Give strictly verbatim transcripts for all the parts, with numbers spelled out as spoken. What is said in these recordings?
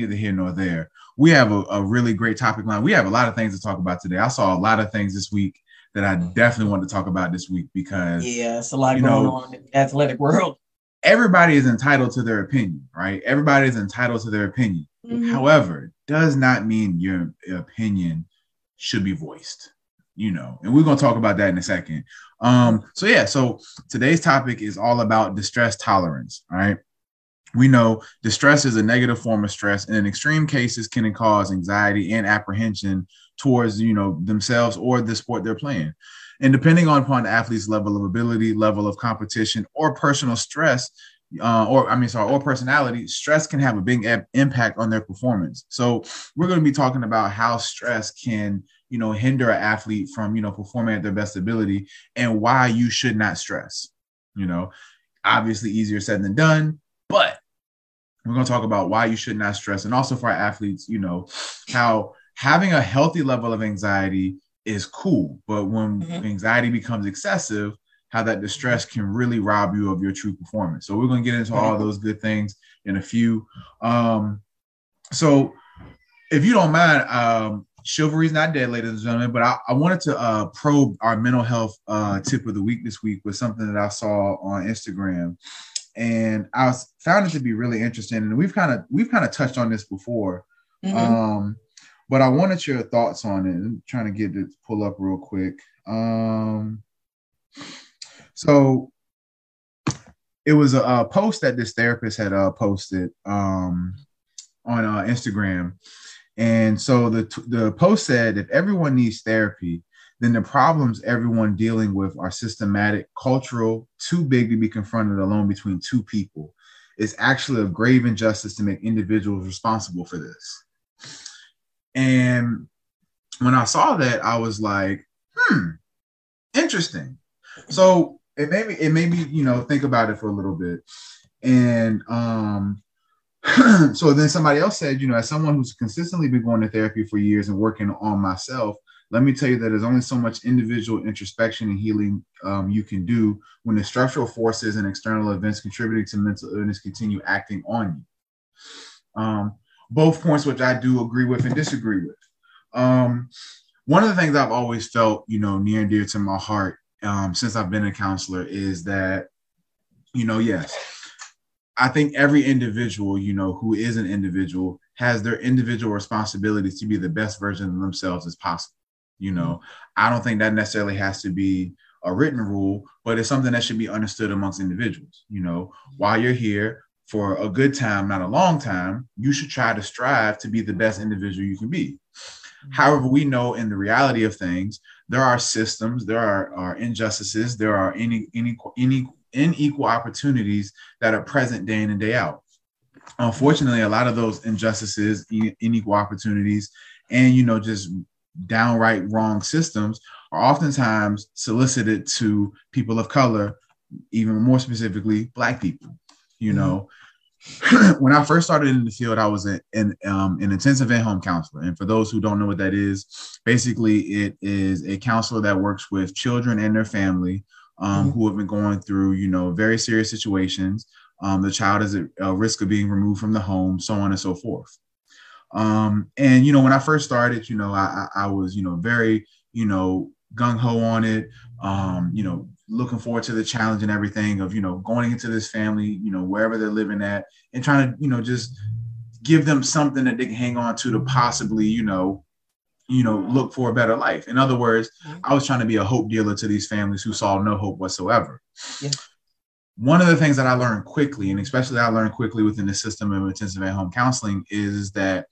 neither here nor there. We have a, a really great topic line. We have a lot of things to talk about today. I saw a lot of things this week that I definitely want to talk about this week because yeah, it's a lot going know, on in the athletic world. Everybody is entitled to their opinion, right? Everybody is entitled to their opinion. Mm-hmm. However, does not mean your opinion should be voiced, you know, and we're going to talk about that in a second. Um, so yeah, so today's topic is all about distress tolerance, right? We know distress is a negative form of stress, and in extreme cases can cause anxiety and apprehension towards, you know, themselves or the sport they're playing. And depending on upon the athlete's level of ability, level of competition, or personal stress, uh, or I mean, sorry, or personality, stress can have a big ep- impact on their performance. So we're going to be talking about how stress can, you know, hinder an athlete from, you know, performing at their best ability and why you should not stress. You know, obviously easier said than done, but we're going to talk about why you should not stress. And also for our athletes, you know, how having a healthy level of anxiety is cool, but when mm-hmm. anxiety becomes excessive, how that distress can really rob you of your true performance. So we're going to get into all those good things in a few. Um, so if you don't mind, um, chivalry's not dead, ladies and gentlemen, but I, I wanted to uh, probe our mental health uh, tip of the week this week with something that I saw on Instagram. And I was, found it to be really interesting. And we've kind of, we've kind of touched on this before. Mm-hmm. Um, But I wanted your thoughts on it. I'm trying to get it pull up real quick. Um, so it was a, a post that this therapist had uh, posted um, on uh, Instagram. And so the, the post said, if everyone needs therapy, then the problems everyone dealing with are systematic, cultural, too big to be confronted alone between two people. It's actually a grave injustice to make individuals responsible for this. And when I saw that, I was like, hmm, interesting. So it made me, it made me, you know, think about it for a little bit. And um, so then somebody else said, you know, as someone who's consistently been going to therapy for years and working on myself, let me tell you that there's only so much individual introspection and healing um, you can do when the structural forces and external events contributing to mental illness continue acting on you. Um, Both points, which I do agree with and disagree with. Um, one of the things I've always felt, you know, near and dear to my heart um, since I've been a counselor is that, you know, yes, I think every individual, you know, who is an individual has their individual responsibilities to be the best version of themselves as possible. You know, I don't think that necessarily has to be a written rule, but it's something that should be understood amongst individuals. You know, while you're here, for a good time, not a long time, you should try to strive to be the best individual you can be. Mm-hmm. However, we know in the reality of things, there are systems, there are, are injustices, there are any, any, any unequal opportunities that are present day in and day out. Unfortunately, a lot of those injustices, unequal opportunities, and, you know, just downright wrong systems are oftentimes solicited to people of color, even more specifically, Black people. You know, mm-hmm. when I first started in the field, I was an in, um, an intensive in-home counselor. And for those who don't know what that is, basically it is a counselor that works with children and their family um, mm-hmm. who have been going through, you know, very serious situations. Um, the child is at uh, risk of being removed from the home, so on and so forth. Um, and, you know, when I first started, you know, I, I was, you know, very, you know, gung-ho on it, um, you know, looking forward to the challenge and everything of, you know, going into this family, you know, wherever they're living at and trying to, you know, just give them something that they can hang on to to possibly, you know, you know, look for a better life. In other words, I was trying to be a hope dealer to these families who saw no hope whatsoever. Yeah. One of the things that I learned quickly, and especially I learned quickly within the system of intensive at-home counseling, is that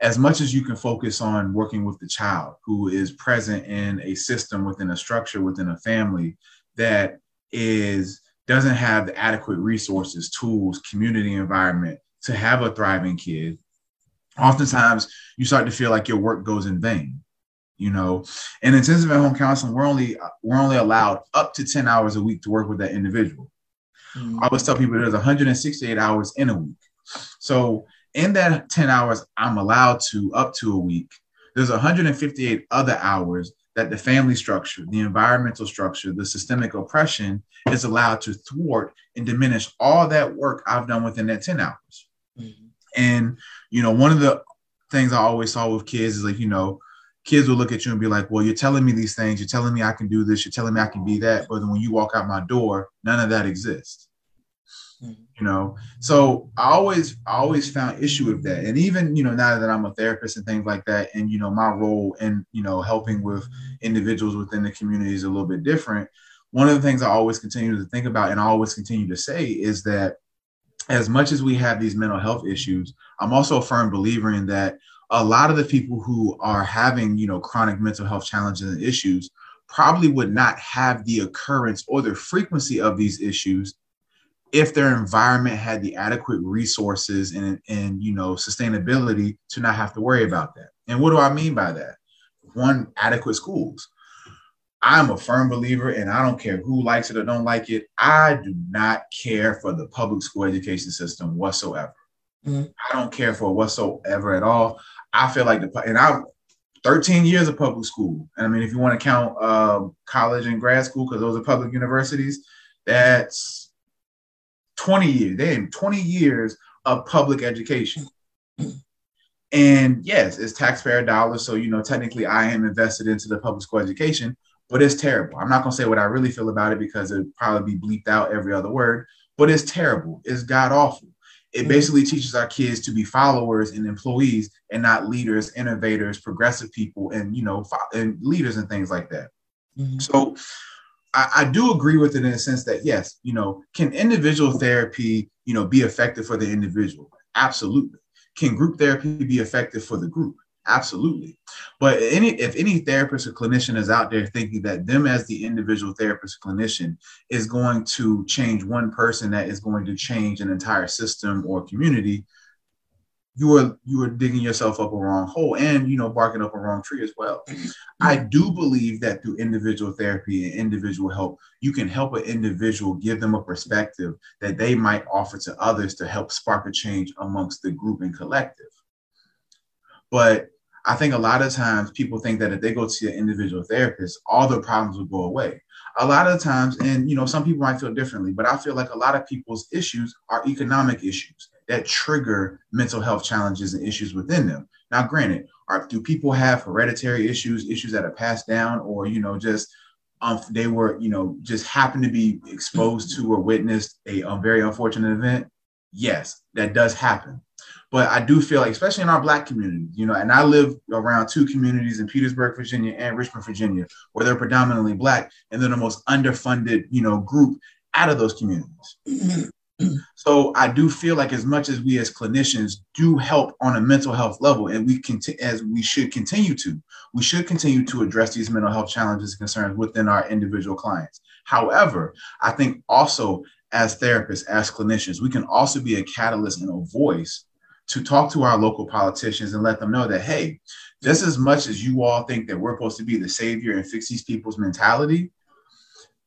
as much as you can focus on working with the child who is present in a system, within a structure, within a family, that is doesn't have the adequate resources, tools, community environment to have a thriving kid, oftentimes you start to feel like your work goes in vain. You know, in intensive at-home counseling, we're only we're only allowed up to ten hours a week to work with that individual. Mm-hmm. I always tell people there's one hundred sixty-eight hours in a week. So in that ten hours I'm allowed to up to a week, there's one hundred fifty-eight other hours that the family structure, the environmental structure, the systemic oppression is allowed to thwart and diminish all that work I've done within that ten hours. Mm-hmm. And, you know, one of the things I always saw with kids is like, you know, kids will look at you and be like, well, you're telling me these things. You're telling me I can do this. You're telling me I can be that. But then when you walk out my door, none of that exists. You know, so I always, I always found issue with that. And even, you know, now that I'm a therapist and things like that, and, you know, my role in, you know, helping with individuals within the community is a little bit different. One of the things I always continue to think about and I always continue to say is that as much as we have these mental health issues, I'm also a firm believer in that a lot of the people who are having, you know, chronic mental health challenges and issues probably would not have the occurrence or the frequency of these issues if their environment had the adequate resources and, and, you know, sustainability to not have to worry about that. And what do I mean by that? One, adequate schools. I'm a firm believer, and I don't care who likes it or don't like it. I do not care for the public school education system whatsoever. Mm-hmm. I don't care for it whatsoever at all. I feel like the, and I'm thirteen years of public school. And I mean, if you want to count uh, college and grad school, because those are public universities, that's twenty years, then twenty years of public education. And yes, it's taxpayer dollars. So, you know, technically I am invested into the public school education, but it's terrible. I'm not going to say what I really feel about it because it would probably be bleeped out every other word, but it's terrible. It's God awful. It basically teaches our kids to be followers and employees and not leaders, innovators, progressive people, and, you know, and leaders and things like that. Mm-hmm. So I do agree with it in a sense that, yes, you know, can individual therapy, you know, be effective for the individual? Absolutely. Can group therapy be effective for the group? Absolutely. But any, if any therapist or clinician is out there thinking that them as the individual therapist or clinician is going to change one person, that is going to change an entire system or community, you are, you are digging yourself up a wrong hole and, you know, barking up a wrong tree as well. I do believe that through individual therapy and individual help, you can help an individual, give them a perspective that they might offer to others to help spark a change amongst the group and collective. But I think a lot of times people think that if they go to an individual therapist, all their problems will go away. A lot of times, and, you know, some people might feel differently, but I feel like a lot of people's issues are economic issues that trigger mental health challenges and issues within them. Now, granted, are, do people have hereditary issues, issues that are passed down, or, you know, just um, they were, you know, just happened to be exposed to or witnessed a um, very unfortunate event? Yes, that does happen. But I do feel like, especially in our Black community, you know, and I live around two communities in Petersburg, Virginia, and Richmond, Virginia, where they're predominantly Black, and they're the most underfunded, you know, group out of those communities. So I do feel like as much as we as clinicians do help on a mental health level, and we can, cont- as we should continue to, we should continue to address these mental health challenges and concerns within our individual clients. However, I think also as therapists, as clinicians, we can also be a catalyst and a voice to talk to our local politicians and let them know that, hey, just as much as you all think that we're supposed to be the savior and fix these people's mentality,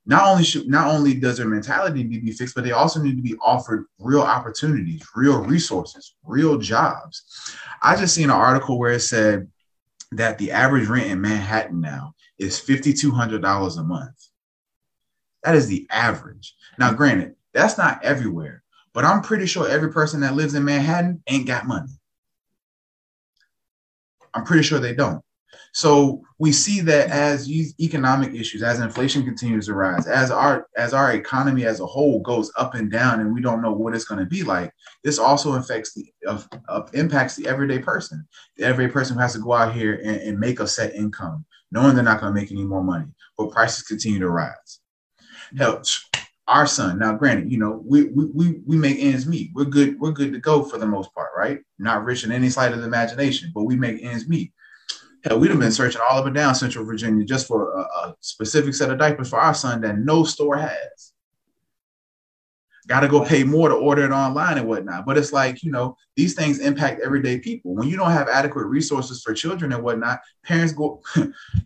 Not only should, not only does their mentality need to be fixed, but they also need to be offered real opportunities, real resources, real jobs. I just seen an article where it said that the average rent in Manhattan now is five thousand two hundred dollars a month. That is the average. Now, granted, that's not everywhere, but I'm pretty sure every person that lives in Manhattan ain't got money. I'm pretty sure they don't. So we see that as economic issues, as inflation continues to rise, as our as our economy as a whole goes up and down, and we don't know what it's going to be like, this also affects the uh, uh, impacts the everyday person, the everyday person who has to go out here and, and make a set income, knowing they're not going to make any more money, but prices continue to rise. Now, our son, now granted, you know, we we we make ends meet. We're good. We're good to go for the most part, right? Not rich in any slight of the imagination, but we make ends meet. Hell, we'd have been searching all up and down Central Virginia just for a, a specific set of diapers for our son that no store has. Got to go pay more to order it online and whatnot. But it's like, you know, these things impact everyday people. When you don't have adequate resources for children and whatnot, parents go,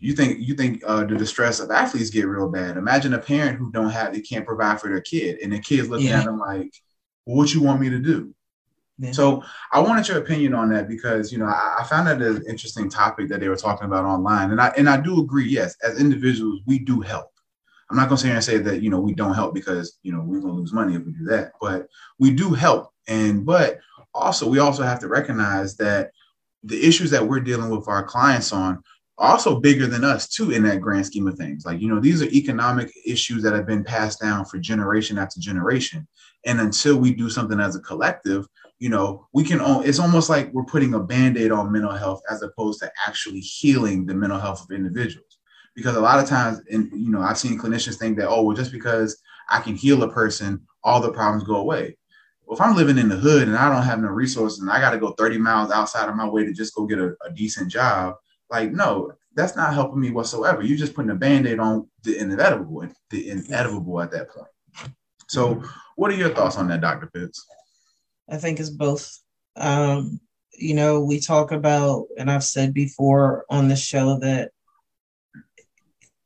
you think you think uh, the distress of athletes get real bad. Imagine a parent who don't have, they can't provide for their kid. And the kids looking yeah. at them like, well, what you want me to do? So I wanted your opinion on that because, you know, I, I found that an interesting topic that they were talking about online. And I and I do agree, yes, as individuals, we do help. I'm not going to sit here and say that, you know, we don't help because, you know, we're going to lose money if we do that. But we do help. And but also, we also have to recognize that the issues that we're dealing with our clients on are also bigger than us too, in that grand scheme of things. Like, you know, these are economic issues that have been passed down for generation after generation. And until we do something as a collective, you know, we can, it's almost like we're putting a Band-Aid on mental health as opposed to actually healing the mental health of individuals. Because a lot of times, and you know, I've seen clinicians think that, oh, well, just because I can heal a person, all the problems go away. Well, if I'm living in the hood and I don't have no resources and I got to go thirty miles outside of my way to just go get a, a decent job, like, no, that's not helping me whatsoever. You're just putting a Band-Aid on the inevitable, the inevitable at that point. So what are your thoughts on that, Doctor Pitts? I think it's both. Um, you know, we talk about, and I've said before on the show, that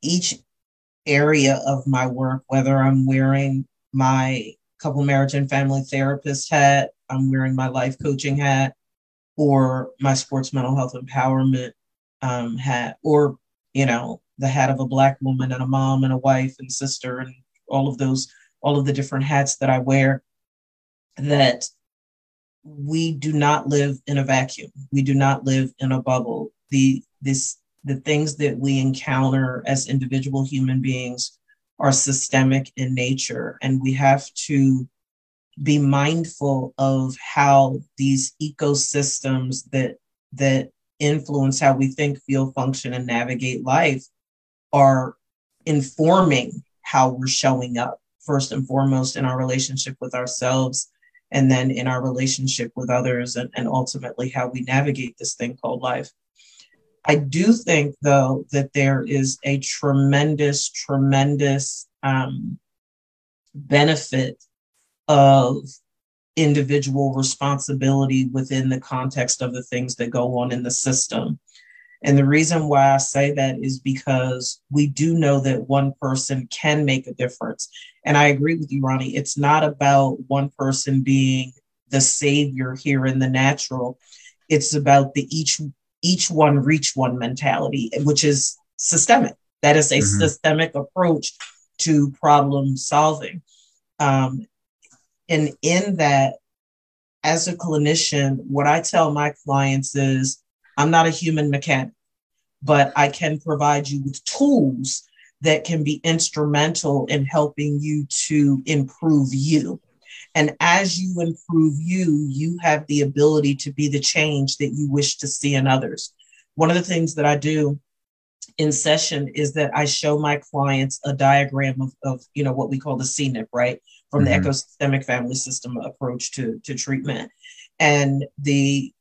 each area of my work, whether I'm wearing my couple marriage and family therapist hat, I'm wearing my life coaching hat, or my sports mental health empowerment um, hat, or, you know, the hat of a Black woman and a mom and a wife and sister and all of those, all of the different hats that I wear, that we do not live in a vacuum. We do not live in a bubble. The this the things that we encounter as individual human beings are systemic in nature, and we have to be mindful of how these ecosystems that that influence how we think, feel, function, and navigate life are informing how we're showing up, first and foremost in our relationship with ourselves, and then in our relationship with others, and, and ultimately how we navigate this thing called life. I do think, though, that there is a tremendous, tremendous um, benefit of individual responsibility within the context of the things that go on in the system. And the reason why I say that is because we do know that one person can make a difference. And I agree with you, Ronnie. It's not about one person being the savior here in the natural. It's about the each each one reach one mentality, which is systemic. That is a mm-hmm. systemic approach to problem solving. Um, and in that, as a clinician, what I tell my clients is, I'm not a human mechanic, but I can provide you with tools that can be instrumental in helping you to improve you. And as you improve you, you have the ability to be the change that you wish to see in others. One of the things that I do in session is that I show my clients a diagram of, of you know, what we call the C N I P, right? From mm-hmm. the ecosystemic family system approach to, to treatment. And the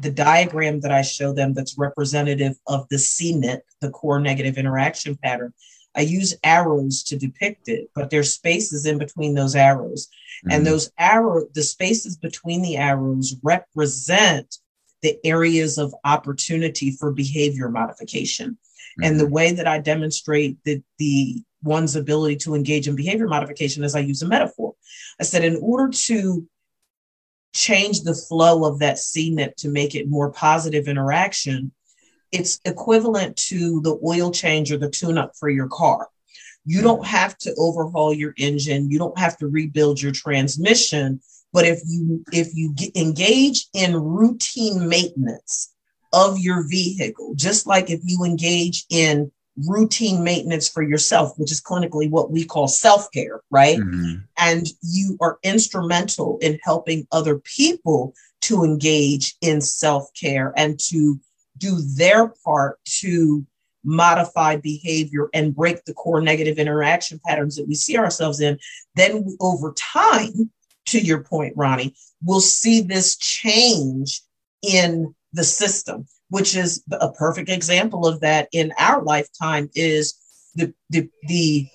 The diagram that I show them that's representative of the C N I P, the core negative interaction pattern, I use arrows to depict it, but there's spaces in between those arrows. Mm-hmm. And those arrows, the spaces between the arrows represent the areas of opportunity for behavior modification. Mm-hmm. And the way that I demonstrate that the one's ability to engage in behavior modification is I use a metaphor. I said, in order to change the flow of that C N I P to make it more positive interaction, it's equivalent to the oil change or the tune-up for your car. You don't have to overhaul your engine. You don't have to rebuild your transmission. But if you if you engage in routine maintenance of your vehicle, just like if you engage in routine maintenance for yourself, which is clinically what we call self-care, right? Mm-hmm. And you are instrumental in helping other people to engage in self-care and to do their part to modify behavior and break the core negative interaction patterns that we see ourselves in. Then we, over time, to your point, Ronnie, we'll see this change in the system, which is a perfect example of that in our lifetime is the, the, the,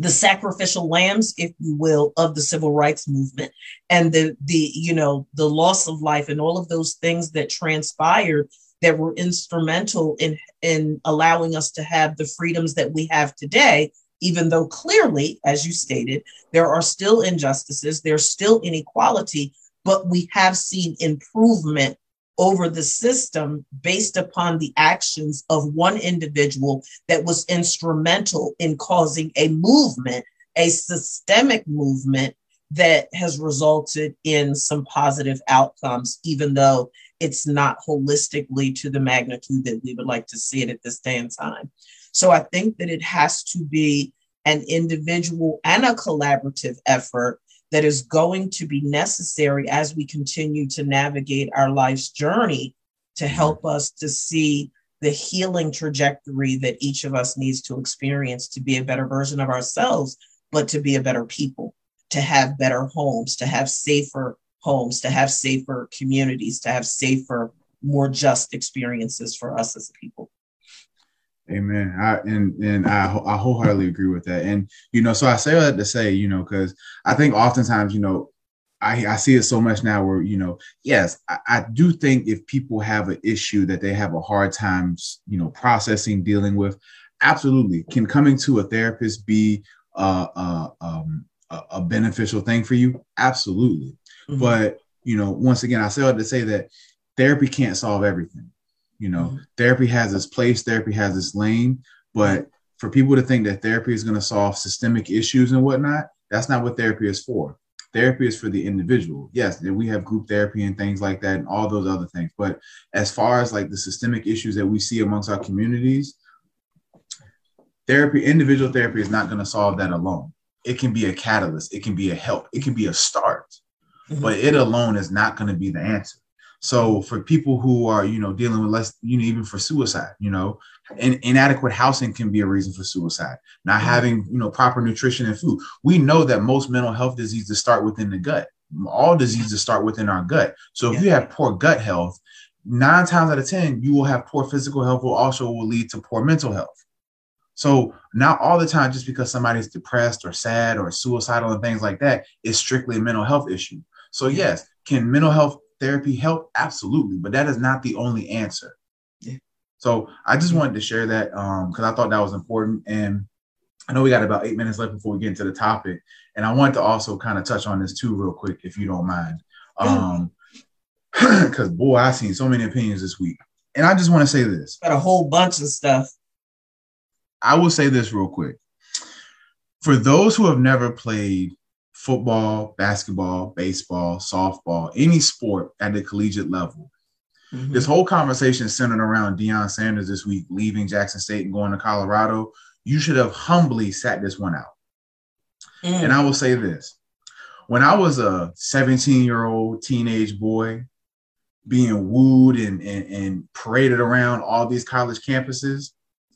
the sacrificial lambs, if you will, of the civil rights movement and the, the, you know, the loss of life and all of those things that transpired that were instrumental in, in allowing us to have the freedoms that we have today, even though clearly, as you stated, there are still injustices, there's still inequality, but we have seen improvement over the system based upon the actions of one individual that was instrumental in causing a movement, a systemic movement that has resulted in some positive outcomes, even though it's not holistically to the magnitude that we would like to see it at this day and time. So I think that it has to be an individual and a collaborative effort that is going to be necessary as we continue to navigate our life's journey to help us to see the healing trajectory that each of us needs to experience to be a better version of ourselves, but to be a better people, to have better homes, to have safer homes, to have safer communities, to have safer, more just experiences for us as people. Amen. I, and and I, I wholeheartedly agree with that. And, you know, so I say that to say, you know, because I think oftentimes, you know, I, I see it so much now where, you know, yes, I, I do think if people have an issue that they have a hard time, you know, processing, dealing with, absolutely. Can coming to a therapist be uh, uh, um, a, a beneficial thing for you? Absolutely. Mm-hmm. But, you know, once again, I say that to say that therapy can't solve everything. You know, mm-hmm. Therapy has its place, therapy has its lane, but for people to think that therapy is going to solve systemic issues and whatnot, that's not what therapy is for. Therapy is for the individual. Yes, we have group therapy and things like that and all those other things. But as far as like the systemic issues that we see amongst our communities, therapy, individual therapy is not going to solve that alone. It can be a catalyst. It can be a help. It can be a start, mm-hmm. but it alone is not going to be the answer. So for people who are, you know, dealing with less, you know, even for suicide, you know, in, inadequate housing can be a reason for suicide. Not having, you know, proper nutrition and food. We know that most mental health diseases start within the gut. All diseases start within our gut. So if yeah. you have poor gut health, nine times out of ten, you will have poor physical health, will also will lead to poor mental health. So not all the time, just because somebody's depressed or sad or suicidal and things like that, is strictly a mental health issue. So yes, can mental health therapy help? Absolutely. But that is not the only answer. Yeah. So I just wanted to share that um, because I thought that was important. And I know we got about eight minutes left before we get into the topic. And I wanted to also kind of touch on this too real quick, if you don't mind. Um, because, boy, I've seen so many opinions this week. And I just want to say this. Got a whole bunch of stuff. I will say this real quick. For those who have never played football, basketball, baseball, softball, any sport at the collegiate level. Mm-hmm. This whole conversation is centered around Deion Sanders this week, leaving Jackson State and going to Colorado. You should have humbly sat this one out. Mm. And I will say this. When I was a seventeen-year-old teenage boy being wooed and, and, and paraded around all these college campuses,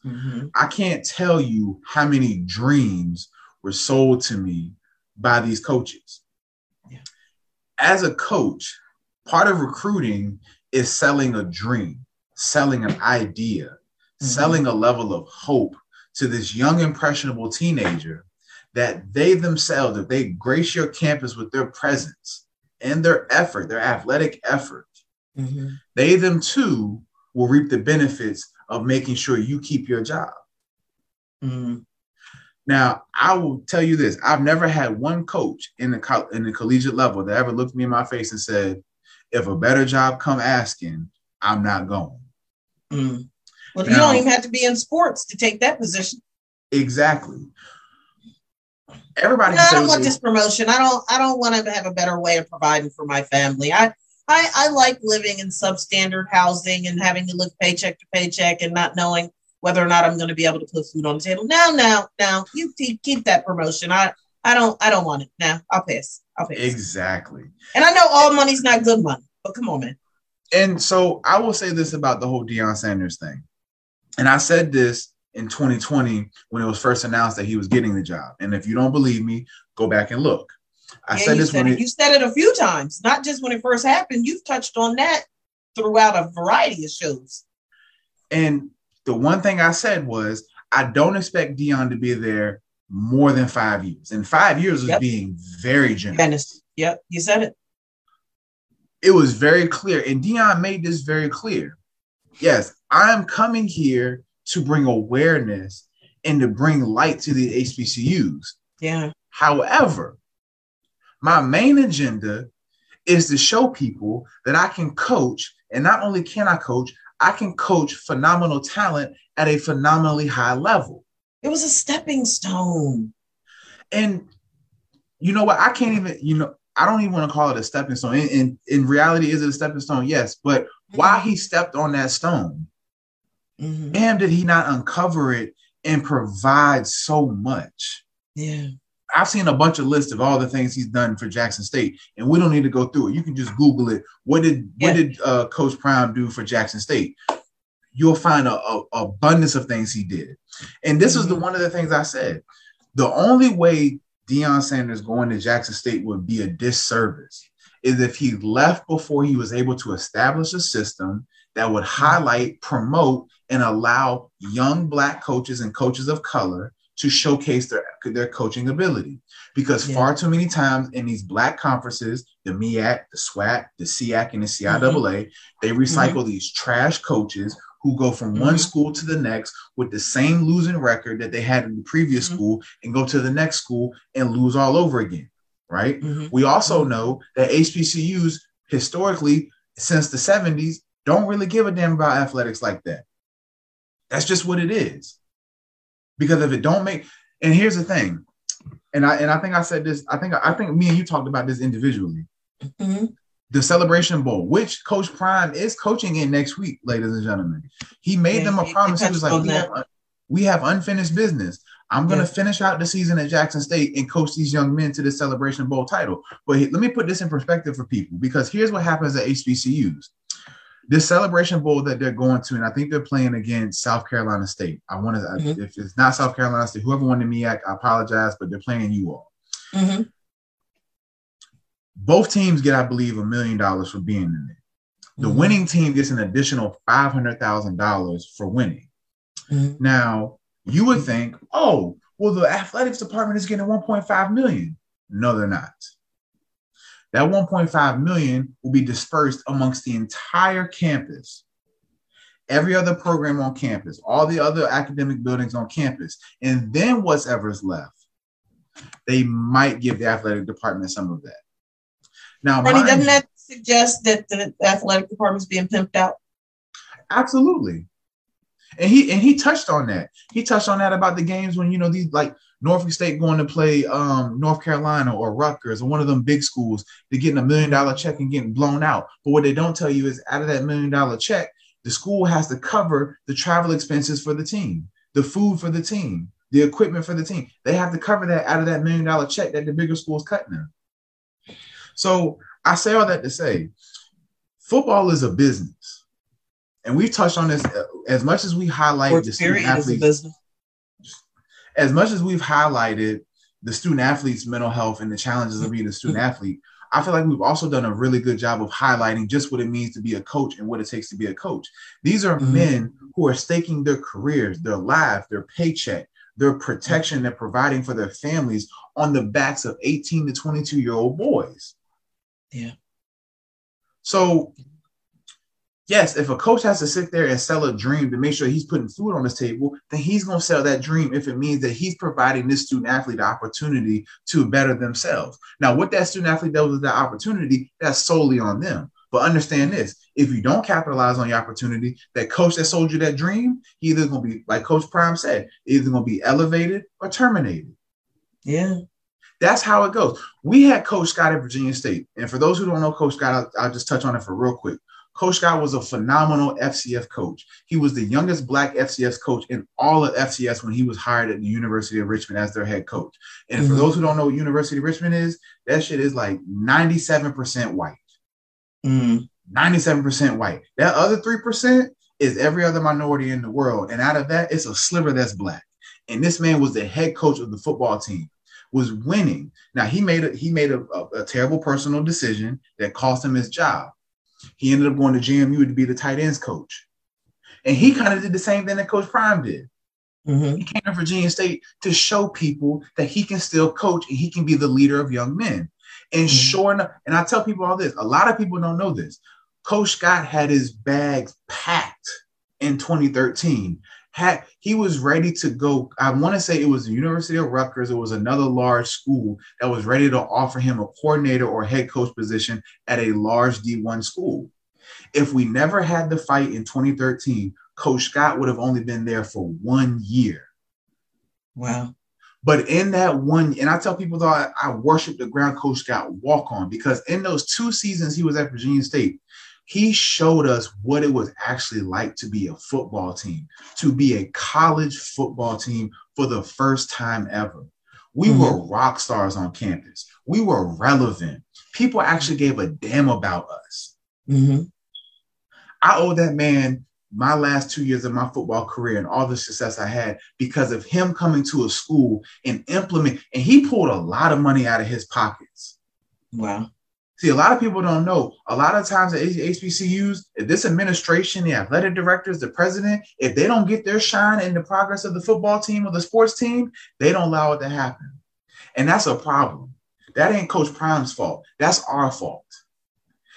mm-hmm. I can't tell you how many dreams were sold to me by these coaches. Yeah. As a coach, part of recruiting is selling a dream, selling an idea, mm-hmm. selling a level of hope to this young, impressionable teenager that they themselves, if they grace your campus with their presence and their effort, their athletic effort, mm-hmm. they them too will reap the benefits of making sure you keep your job. Mm-hmm. Now, I will tell you this. I've never had one coach in the co- in the collegiate level that ever looked me in my face and said, if a better job come asking, I'm not going. Mm. Well, now, you don't even have to be in sports to take that position. Exactly. Everybody. No, I don't want this promotion. I don't I don't want to have a better way of providing for my family. I, I, I like living in substandard housing and having to live paycheck to paycheck and not knowing whether or not I'm going to be able to put food on the table. Now, now, now, you keep that promotion. I, I don't, I don't want it. Now, I'll pass. I'll pass. Exactly. And I know all money's not good money, but come on, man. And so I will say this about the whole Deion Sanders thing. And I said this in twenty twenty when it was first announced that he was getting the job. And if you don't believe me, go back and look. I yeah, said this said when it, you said it a few times, not just when it first happened. You've touched on that throughout a variety of shows. And the one thing I said was, I don't expect Deion to be there more than five years. And five years yep. is being very generous. Yep, you said it. It was very clear. And Deion made this very clear. Yes, I'm coming here to bring awareness and to bring light to the H B C Us. Yeah. However, my main agenda is to show people that I can coach. And not only can I coach, I can coach phenomenal talent at a phenomenally high level. It was a stepping stone. And you know what? I can't even, you know, I don't even want to call it a stepping stone. In, in, in reality, is it a stepping stone? Yes. But mm-hmm. while he stepped on that stone, mm-hmm. damn, did he not uncover it and provide so much? Yeah. I've seen a bunch of lists of all the things he's done for Jackson State, and we don't need to go through it. You can just Google it. What did yeah. what did uh, Coach Prime do for Jackson State? You'll find a, a abundance of things he did. And this is the one of the things I said. The only way Deion Sanders going to Jackson State would be a disservice is if he left before he was able to establish a system that would highlight, promote, and allow young Black coaches and coaches of color to showcase their, their coaching ability. Because yeah. far too many times in these Black conferences, the MEAC, the SWAC, the SEAC, and the C I A A, mm-hmm. they recycle mm-hmm. these trash coaches who go from mm-hmm. one school to the next with the same losing record that they had in the previous mm-hmm. school, and go to the next school and lose all over again, right? Mm-hmm. We also mm-hmm. know that H B C Us historically, since the seventies, don't really give a damn about athletics like that. That's just what it is. Because if it don't make, and here's the thing, and I and I think I said this, I think I think me and you talked about this individually. Mm-hmm. The Celebration Bowl, which Coach Prime is coaching in next week, ladies and gentlemen. He made yeah, them a promise. He was like, we have, we have unfinished business. I'm going to yeah. finish out the season at Jackson State and coach these young men to the Celebration Bowl title. But let me put this in perspective for people, because here's what happens at H B C Us. This Celebration Bowl that they're going to, and I think they're playing against South Carolina State. I want to, mm-hmm. if it's not South Carolina State, whoever won the MEAC, I apologize, but they're playing you all. Mm-hmm. Both teams get, I believe, a million dollars for being in it. The mm-hmm. winning team gets an additional five hundred thousand dollars for winning. Mm-hmm. Now, you would think, oh, well, the athletics department is getting one point five million dollars. No, they're not. That one point five million dollars will be dispersed amongst the entire campus, every other program on campus, all the other academic buildings on campus, and then whatever's left, they might give the athletic department some of that. Now, Freddie, mine, doesn't that suggest that the athletic department's being pimped out? Absolutely. And he and he touched on that. He touched on that about the games when, you know, these like Norfolk State going to play um, North Carolina or Rutgers or one of them big schools. They're getting a million dollar check and getting blown out. But what they don't tell you is out of that million dollar check, the school has to cover the travel expenses for the team, the food for the team, the equipment for the team. They have to cover that out of that million dollar check that the bigger school's cutting them. So I say all that to say, football is a business, and we've touched on this as much as we highlight the student athletes. As much as we've highlighted the student athlete's mental health and the challenges of being a student athlete, I feel like we've also done a really good job of highlighting just what it means to be a coach and what it takes to be a coach. These are mm-hmm. men who are staking their careers, their lives, their paycheck, their protection, they're providing for their families on the backs of eighteen to twenty-two year old boys. Yeah. So, yes, if a coach has to sit there and sell a dream to make sure he's putting food on his table, then he's going to sell that dream if it means that he's providing this student athlete the opportunity to better themselves. Now, what that student athlete does with that opportunity, that's solely on them. But understand this, if you don't capitalize on your opportunity, that coach that sold you that dream, he either going to be, like Coach Prime said, either going to be elevated or terminated. Yeah. That's how it goes. We had Coach Scott at Virginia State. And for those who don't know Coach Scott, I'll, I'll just touch on it for real quick. Coach Scott was a phenomenal F C S coach. He was the youngest Black F C S coach in all of F C S when he was hired at the University of Richmond as their head coach. And mm-hmm. for those who don't know what University of Richmond is, that shit is like ninety-seven percent white. Mm. ninety-seven percent white. That other three percent is every other minority in the world. And out of that, it's a sliver that's Black. And this man was the head coach of the football team, was winning. Now, he made a, he made a, a, a terrible personal decision that cost him his job. He ended up going to G M U to be the tight ends coach. And he kind of did the same thing that Coach Prime did. Mm-hmm. He came to Virginia State to show people that he can still coach and he can be the leader of young men. And mm-hmm. sure enough, and I tell people all this, a lot of people don't know this. Coach Scott had his bags packed in twenty thirteen. Had, he was ready to go. I want to say it was the University of Rutgers. It was another large school that was ready to offer him a coordinator or head coach position at a large D one school. If we never had the fight in twenty thirteen, Coach Scott would have only been there for one year. Wow. But in that one, and I tell people that I, I worship the ground Coach Scott walk on, because in those two seasons he was at Virginia State, he showed us what it was actually like to be a football team, to be a college football team for the first time ever. We mm-hmm. were rock stars on campus. We were relevant. People actually gave a damn about us. Mm-hmm. I owe that man my last two years of my football career and all the success I had because of him coming to a school and implement. And he pulled a lot of money out of his pockets. Wow. See, a lot of people don't know. A lot of times at H B C Us, if this administration, the athletic directors, the president, if they don't get their shine in the progress of the football team or the sports team, they don't allow it to happen. And that's a problem. That ain't Coach Prime's fault. That's our fault.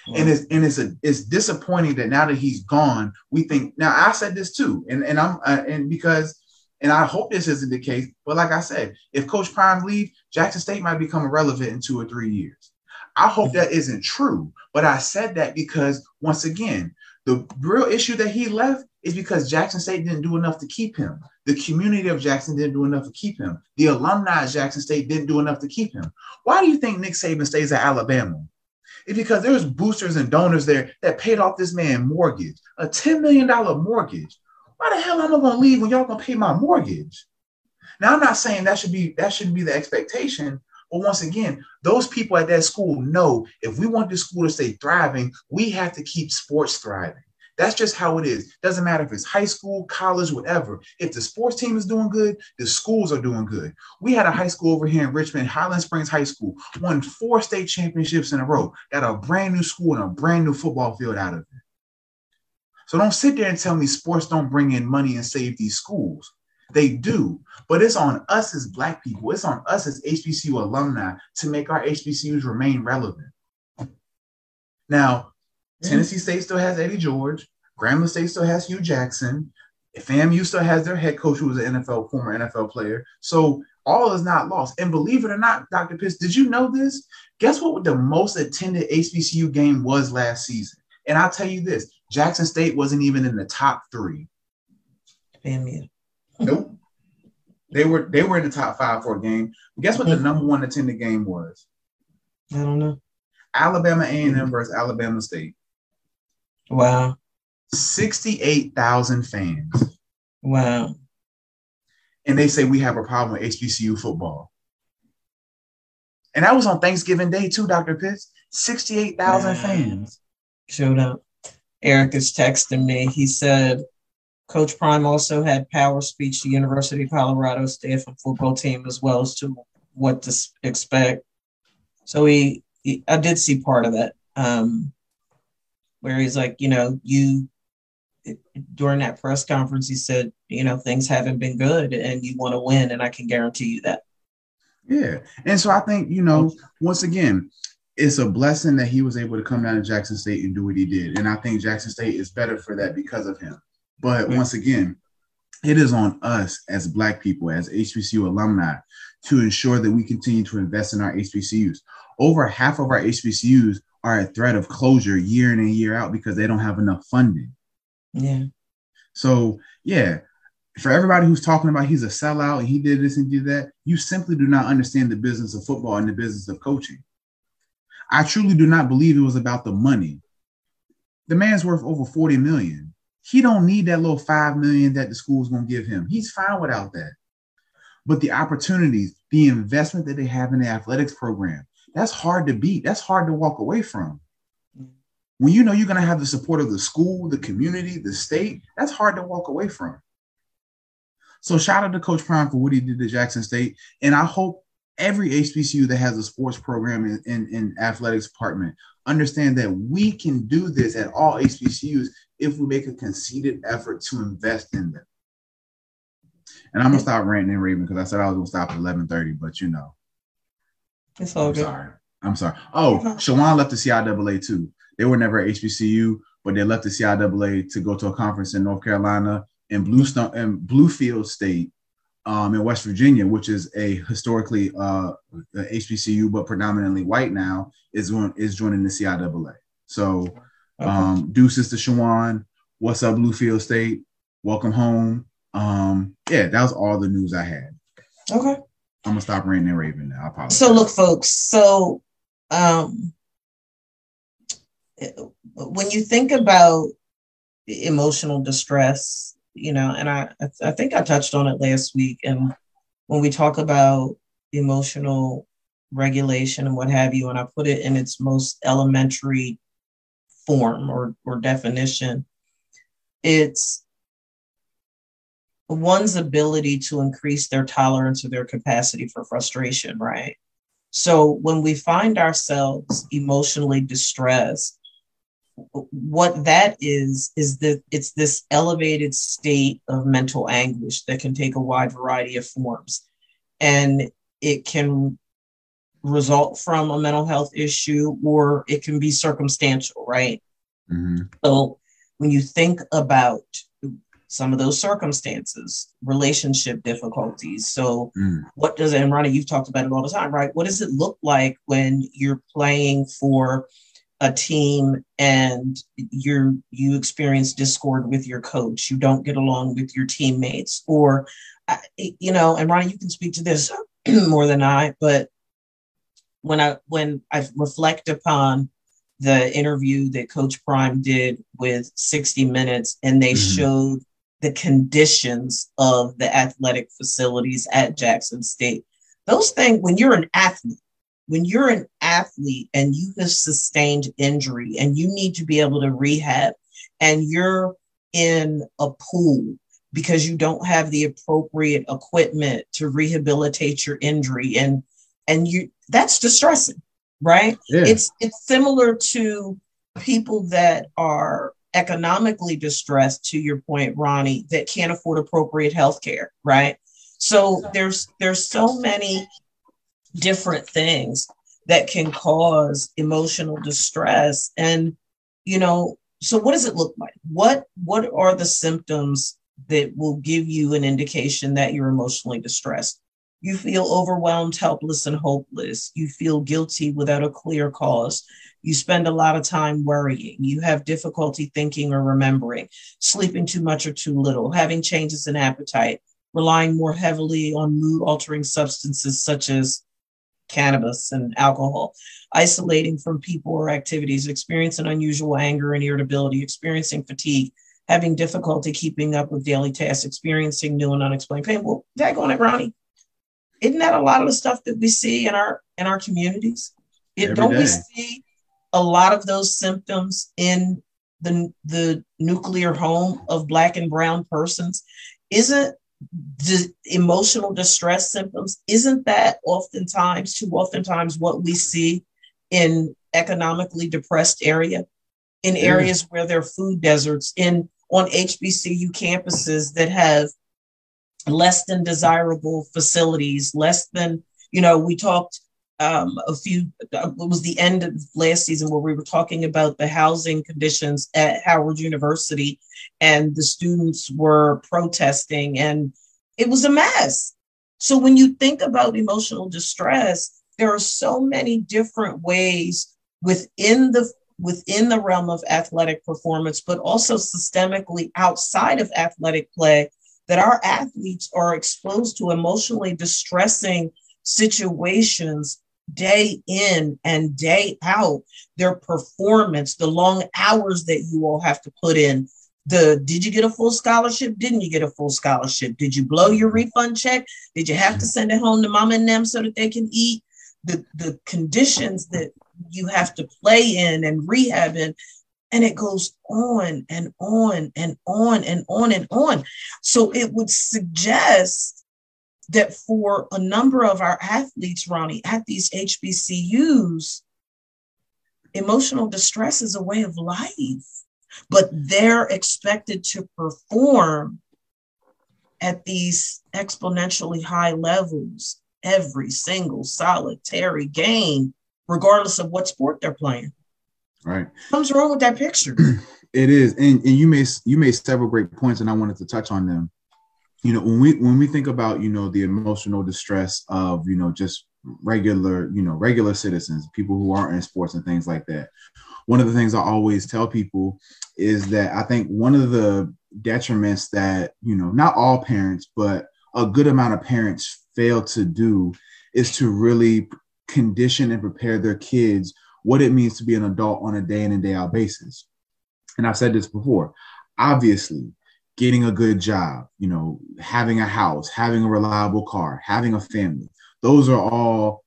Wow. And it's and it's a, it's disappointing that now that he's gone, we think. Now I said this too, and and I'm uh, and because and I hope this isn't the case. But like I said, if Coach Prime leaves, Jackson State might become irrelevant in two or three years. I hope that isn't true. But I said that because once again, the real issue that he left is because Jackson State didn't do enough to keep him. The community of Jackson didn't do enough to keep him. The alumni of Jackson State didn't do enough to keep him. Why do you think Nick Saban stays at Alabama? It's because there's boosters and donors there that paid off this man mortgage, a ten million dollars mortgage. Why the hell am I going to leave when y'all going to pay my mortgage? Now, I'm not saying that should be that shouldn't be the expectation. But once again, those people at that school know if we want this school to stay thriving, we have to keep sports thriving. That's just how it is. Doesn't matter if it's high school, college, whatever. If the sports team is doing good, the schools are doing good. We had a high school over here in Richmond, Highland Springs High School, won four state championships in a row, got a brand new school and a brand new football field out of it. So don't sit there and tell me sports don't bring in money and save these schools. They do, but it's on us as Black people. It's on us as H B C U alumni to make our H B C Us remain relevant. Now, Tennessee State still has Eddie George. Grambling State still has Hugh Jackson. F A M U still has their head coach, who was an N F L, former N F L player. So all is not lost. And believe it or not, Doctor Pitts, did you know this? Guess what the most attended H B C U game was last season? And I'll tell you this, Jackson State wasn't even in the top three. F A M U. Nope. They were, they were in the top five for a game. But guess what the number one attended game was? I don't know. Alabama A and M versus Alabama State. Wow. sixty-eight thousand fans. Wow. And they say we have a problem with H B C U football. And that was on Thanksgiving Day too, Doctor Pitts. sixty-eight thousand wow. fans. Showed up. Eric is texting me. He said, Coach Prime also had power speech to University of Colorado staff and football team as well as to what to expect. So he, he I did see part of that, um, where he's like, you know, you during that press conference, he said, you know, things haven't been good and you want to win. And I can guarantee you that. Yeah. And so I think, you know, once again, it's a blessing that he was able to come down to Jackson State and do what he did. And I think Jackson State is better for that because of him. But once again, it is on us as Black people, as H B C U alumni, to ensure that we continue to invest in our H B C Us. Over half of our H B C Us are at threat of closure year in and year out because they don't have enough funding. Yeah. So, yeah, for everybody who's talking about he's a sellout and he did this and did that, you simply do not understand the business of football and the business of coaching. I truly do not believe it was about the money. The man's worth over forty million dollars. He don't need that little five million dollars that the school's going to give him. He's fine without that. But the opportunities, the investment that they have in the athletics program, that's hard to beat. That's hard to walk away from. When you know you're going to have the support of the school, the community, the state, that's hard to walk away from. So shout out to Coach Prime for what he did to Jackson State. And I hope every H B C U that has a sports program in, in, in athletics department understand that we can do this at all H B C Us if we make a conceited effort to invest in them. And I'm going to stop ranting and raving because I said I was going to stop at eleven thirty, but you know. It's all I'm good. Sorry. I'm sorry. Oh, Shawan left the C I A A too. They were never at H B C U, but they left the C I A A to go to a conference in North Carolina and Bluestone and Bluefield State um, in West Virginia, which is a historically uh, H B C U, but predominantly white now, is, one, is joining the C I A A. So... Okay. Um, deuces to Shawan. What's up, Bluefield State? Welcome home. Um, yeah, that was all the news I had. Okay. I'm gonna stop ranting and raving now. I apologize. So look, folks. So um, when you think about emotional distress, you know, and I, I think I touched on it last week. And when we talk about emotional regulation and what have you, and I put it in its most elementary form or, or definition, it's one's ability to increase their tolerance or their capacity for frustration, right? So when we find ourselves emotionally distressed, what that is, is that it's this elevated state of mental anguish that can take a wide variety of forms. And it can result from a mental health issue, or it can be circumstantial, right? Mm-hmm. So when you think about some of those circumstances, relationship difficulties. So mm. what does, and Ronnie, you've talked about it all the time, right? What does it look like when you're playing for a team and you're, you experience discord with your coach, you don't get along with your teammates, or, you know, and Ronnie, you can speak to this more than I, but when I, when I reflect upon the interview that Coach Prime did with sixty minutes, and they mm-hmm. showed the conditions of the athletic facilities at Jackson State, those things, when you're an athlete, when you're an athlete and you have sustained injury and you need to be able to rehab and you're in a pool because you don't have the appropriate equipment to rehabilitate your injury, and and you that's distressing, right? Yeah. It's it's similar to people that are economically distressed, to your point, Ronnie, that can't afford appropriate health care, right? So there's there's so many different things that can cause emotional distress. And, you know, so what does it look like? What, what are the symptoms that will give you an indication that you're emotionally distressed? You feel overwhelmed, helpless, and hopeless. You feel guilty without a clear cause. You spend a lot of time worrying. You have difficulty thinking or remembering, sleeping too much or too little, having changes in appetite, relying more heavily on mood-altering substances such as cannabis and alcohol, isolating from people or activities, experiencing unusual anger and irritability, experiencing fatigue, having difficulty keeping up with daily tasks, experiencing new and unexplained pain. Well, daggone it, Ronnie, isn't that a lot of the stuff that we see in our in our communities? It, Every don't day. We see a lot of those symptoms in the the nuclear home of Black and brown persons? Isn't the emotional distress symptoms, isn't that oftentimes, too oftentimes, what we see in economically depressed area, in areas mm. where there are food deserts, in on H B C U campuses that have less than desirable facilities, less than, you know, we talked um, a few, it was the end of last season where we were talking about the housing conditions at Howard University, and the students were protesting, and it was a mess. So when you think about emotional distress, there are so many different ways within the within the realm of athletic performance, but also systemically outside of athletic play, that our athletes are exposed to emotionally distressing situations day in and day out. Their performance, the long hours that you all have to put in, the did you get a full scholarship? Didn't you get a full scholarship? Did you blow your refund check? Did you have to send it home to mama and them so that they can eat? The, the conditions that you have to play in and rehab in. And it goes on and on and on and on and on. So it would suggest that for a number of our athletes, Ronnie, at these H B C Us, emotional distress is a way of life, but they're expected to perform at these exponentially high levels every single solitary game, regardless of what sport they're playing. Right. What's wrong with that picture? It is. And and you made you made several great points, and I wanted to touch on them. You know, when we when we think about, you know, the emotional distress of, you know, just regular, you know, regular citizens, people who aren't in sports and things like that. One of the things I always tell people is that I think one of the detriments that, you know, not all parents, but a good amount of parents failed to do is to really condition and prepare their kids what it means to be an adult on a day in and day out basis. And I've said this before, obviously getting a good job, you know, having a house, having a reliable car, having a family, those are all,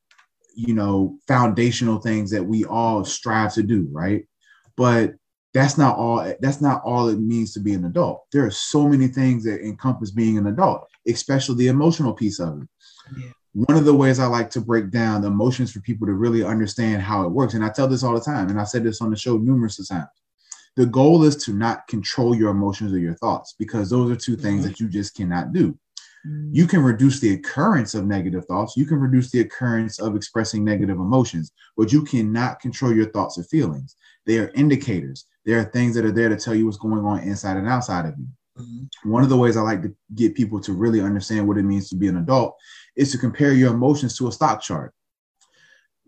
you know, foundational things that we all strive to do, right? But that's not all, that's not all it means to be an adult. There are so many things that encompass being an adult, especially the emotional piece of it. Yeah. One of the ways I like to break down the emotions for people to really understand how it works, and I tell this all the time, and I said this on the show numerous times, the goal is to not control your emotions or your thoughts, because those are two things that you just cannot do. You can reduce the occurrence of negative thoughts. You can reduce the occurrence of expressing negative emotions, but you cannot control your thoughts or feelings. They are indicators. There are things that are there to tell you what's going on inside and outside of you. Mm-hmm. One of the ways I like to get people to really understand what it means to be an adult is to compare your emotions to a stock chart.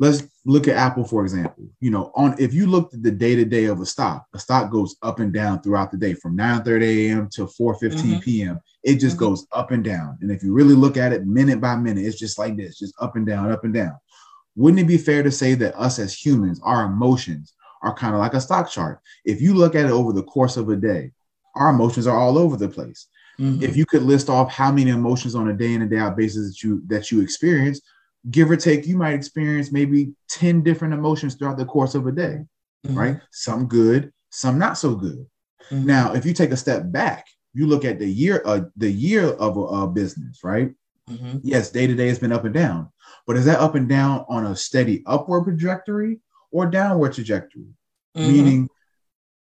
Let's look at Apple, for example. You know, on if you looked at the day-to-day of a stock, a stock goes up and down throughout the day from nine thirty a.m. to four fifteen mm-hmm. p m. It just mm-hmm. goes up and down. And if you really look at it minute by minute, it's just like this, just up and down, up and down. Wouldn't it be fair to say that us as humans, our emotions are kind of like a stock chart? If you look at it over the course of a day, our emotions are all over the place. Mm-hmm. If you could list off how many emotions on a day in and day out basis that you, that you experience, give or take, you might experience maybe ten different emotions throughout the course of a day, mm-hmm. right? Some good, some not so good. Mm-hmm. Now, if you take a step back, you look at the year, uh, the year of a, a business, right? Mm-hmm. Yes, day to day has been up and down, but is that up and down on a steady upward trajectory or downward trajectory? Mm-hmm. Meaning,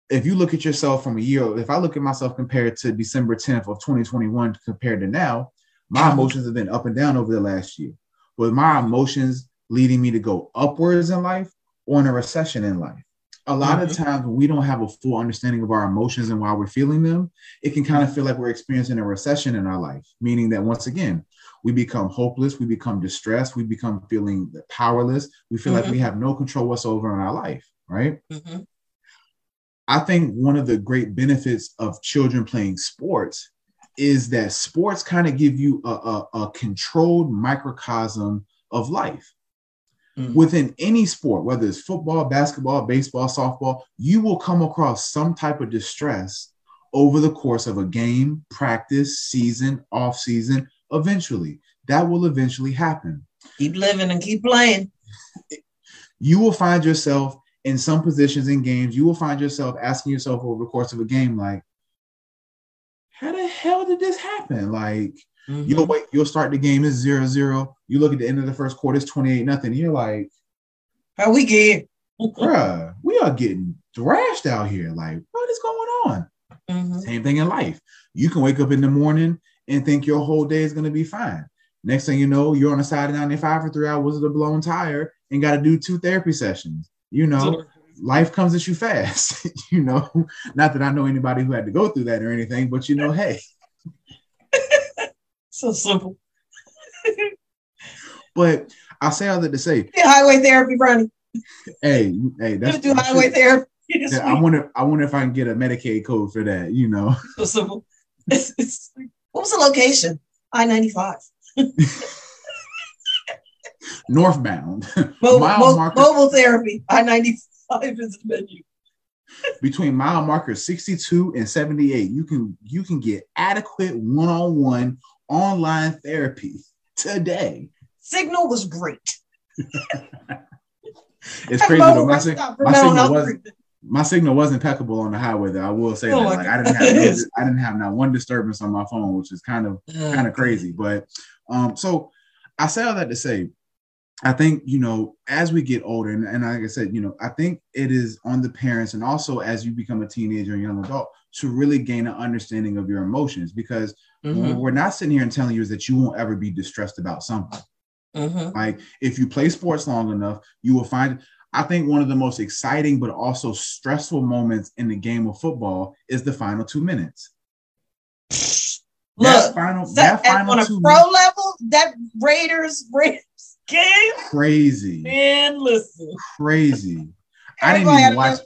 if you look at yourself from a year, if I look at myself compared to December tenth of twenty twenty-one compared to now, my emotions have been up and down over the last year. With my emotions leading me to go upwards in life or in a recession in life. A lot mm-hmm. of times when we don't have a full understanding of our emotions and why we're feeling them, it can kind of feel like we're experiencing a recession in our life, meaning that once again, we become hopeless, we become distressed, we become feeling powerless, we feel mm-hmm. like we have no control whatsoever in our life, right? Mm-hmm. I think one of the great benefits of children playing sports is that sports kind of give you a, a, a controlled microcosm of life. Mm-hmm. Within any sport, whether it's football, basketball, baseball, softball, you will come across some type of distress over the course of a game, practice, season, off season. Eventually, that will eventually happen. Keep living and keep playing. You will find yourself in some positions in games, you will find yourself asking yourself over the course of a game, like, how the hell did this happen? Like, mm-hmm. you'll wait, you'll start the game, it's zero zero. You look at the end of the first quarter, it's twenty-eight nothing. You're like, how we get? Bruh, we are getting thrashed out here. Like, what is going on? Mm-hmm. Same thing in life. You can wake up in the morning and think your whole day is going to be fine. Next thing you know, you're on the side of ninety-five for three hours with a blown tire and got to do two therapy sessions. You know, life comes at you fast, you know, not that I know anybody who had to go through that or anything, but you know, hey. So simple. But I say all that to say. Yeah, highway therapy, Ronnie. Hey, hey, that's. Do highway should, therapy. Yeah, I wonder, I wonder if I can get a Medicaid code for that, you know. So simple. It's, it's, what was the location? I ninety-five. Northbound. Mobile, mile marker, mobile therapy. I ninety-five is the menu. Between mile marker sixty-two and seventy-eight, you can you can get adequate one-on-one online therapy today. Signal was great. It's crazy though. My, sig- my, signal wasn't, my signal was impeccable on the highway though. I will say oh that. Like, I didn't have no, I didn't have not one disturbance on my phone, which is kind of uh, kind of crazy. But um, so I say all that to say. I think, you know, as we get older, and, and like I said, you know, I think it is on the parents and also as you become a teenager and young adult to really gain an understanding of your emotions, because mm-hmm. what we're not sitting here and telling you is that you won't ever be distressed about something. Mm-hmm. Like if you play sports long enough, you will find, I think one of the most exciting, but also stressful moments in the game of football is the final two minutes. Look, that final, so that final on a two pro minutes, level, that Raiders, Raiders. Game? Crazy. Man, listen. Crazy. I didn't even watch.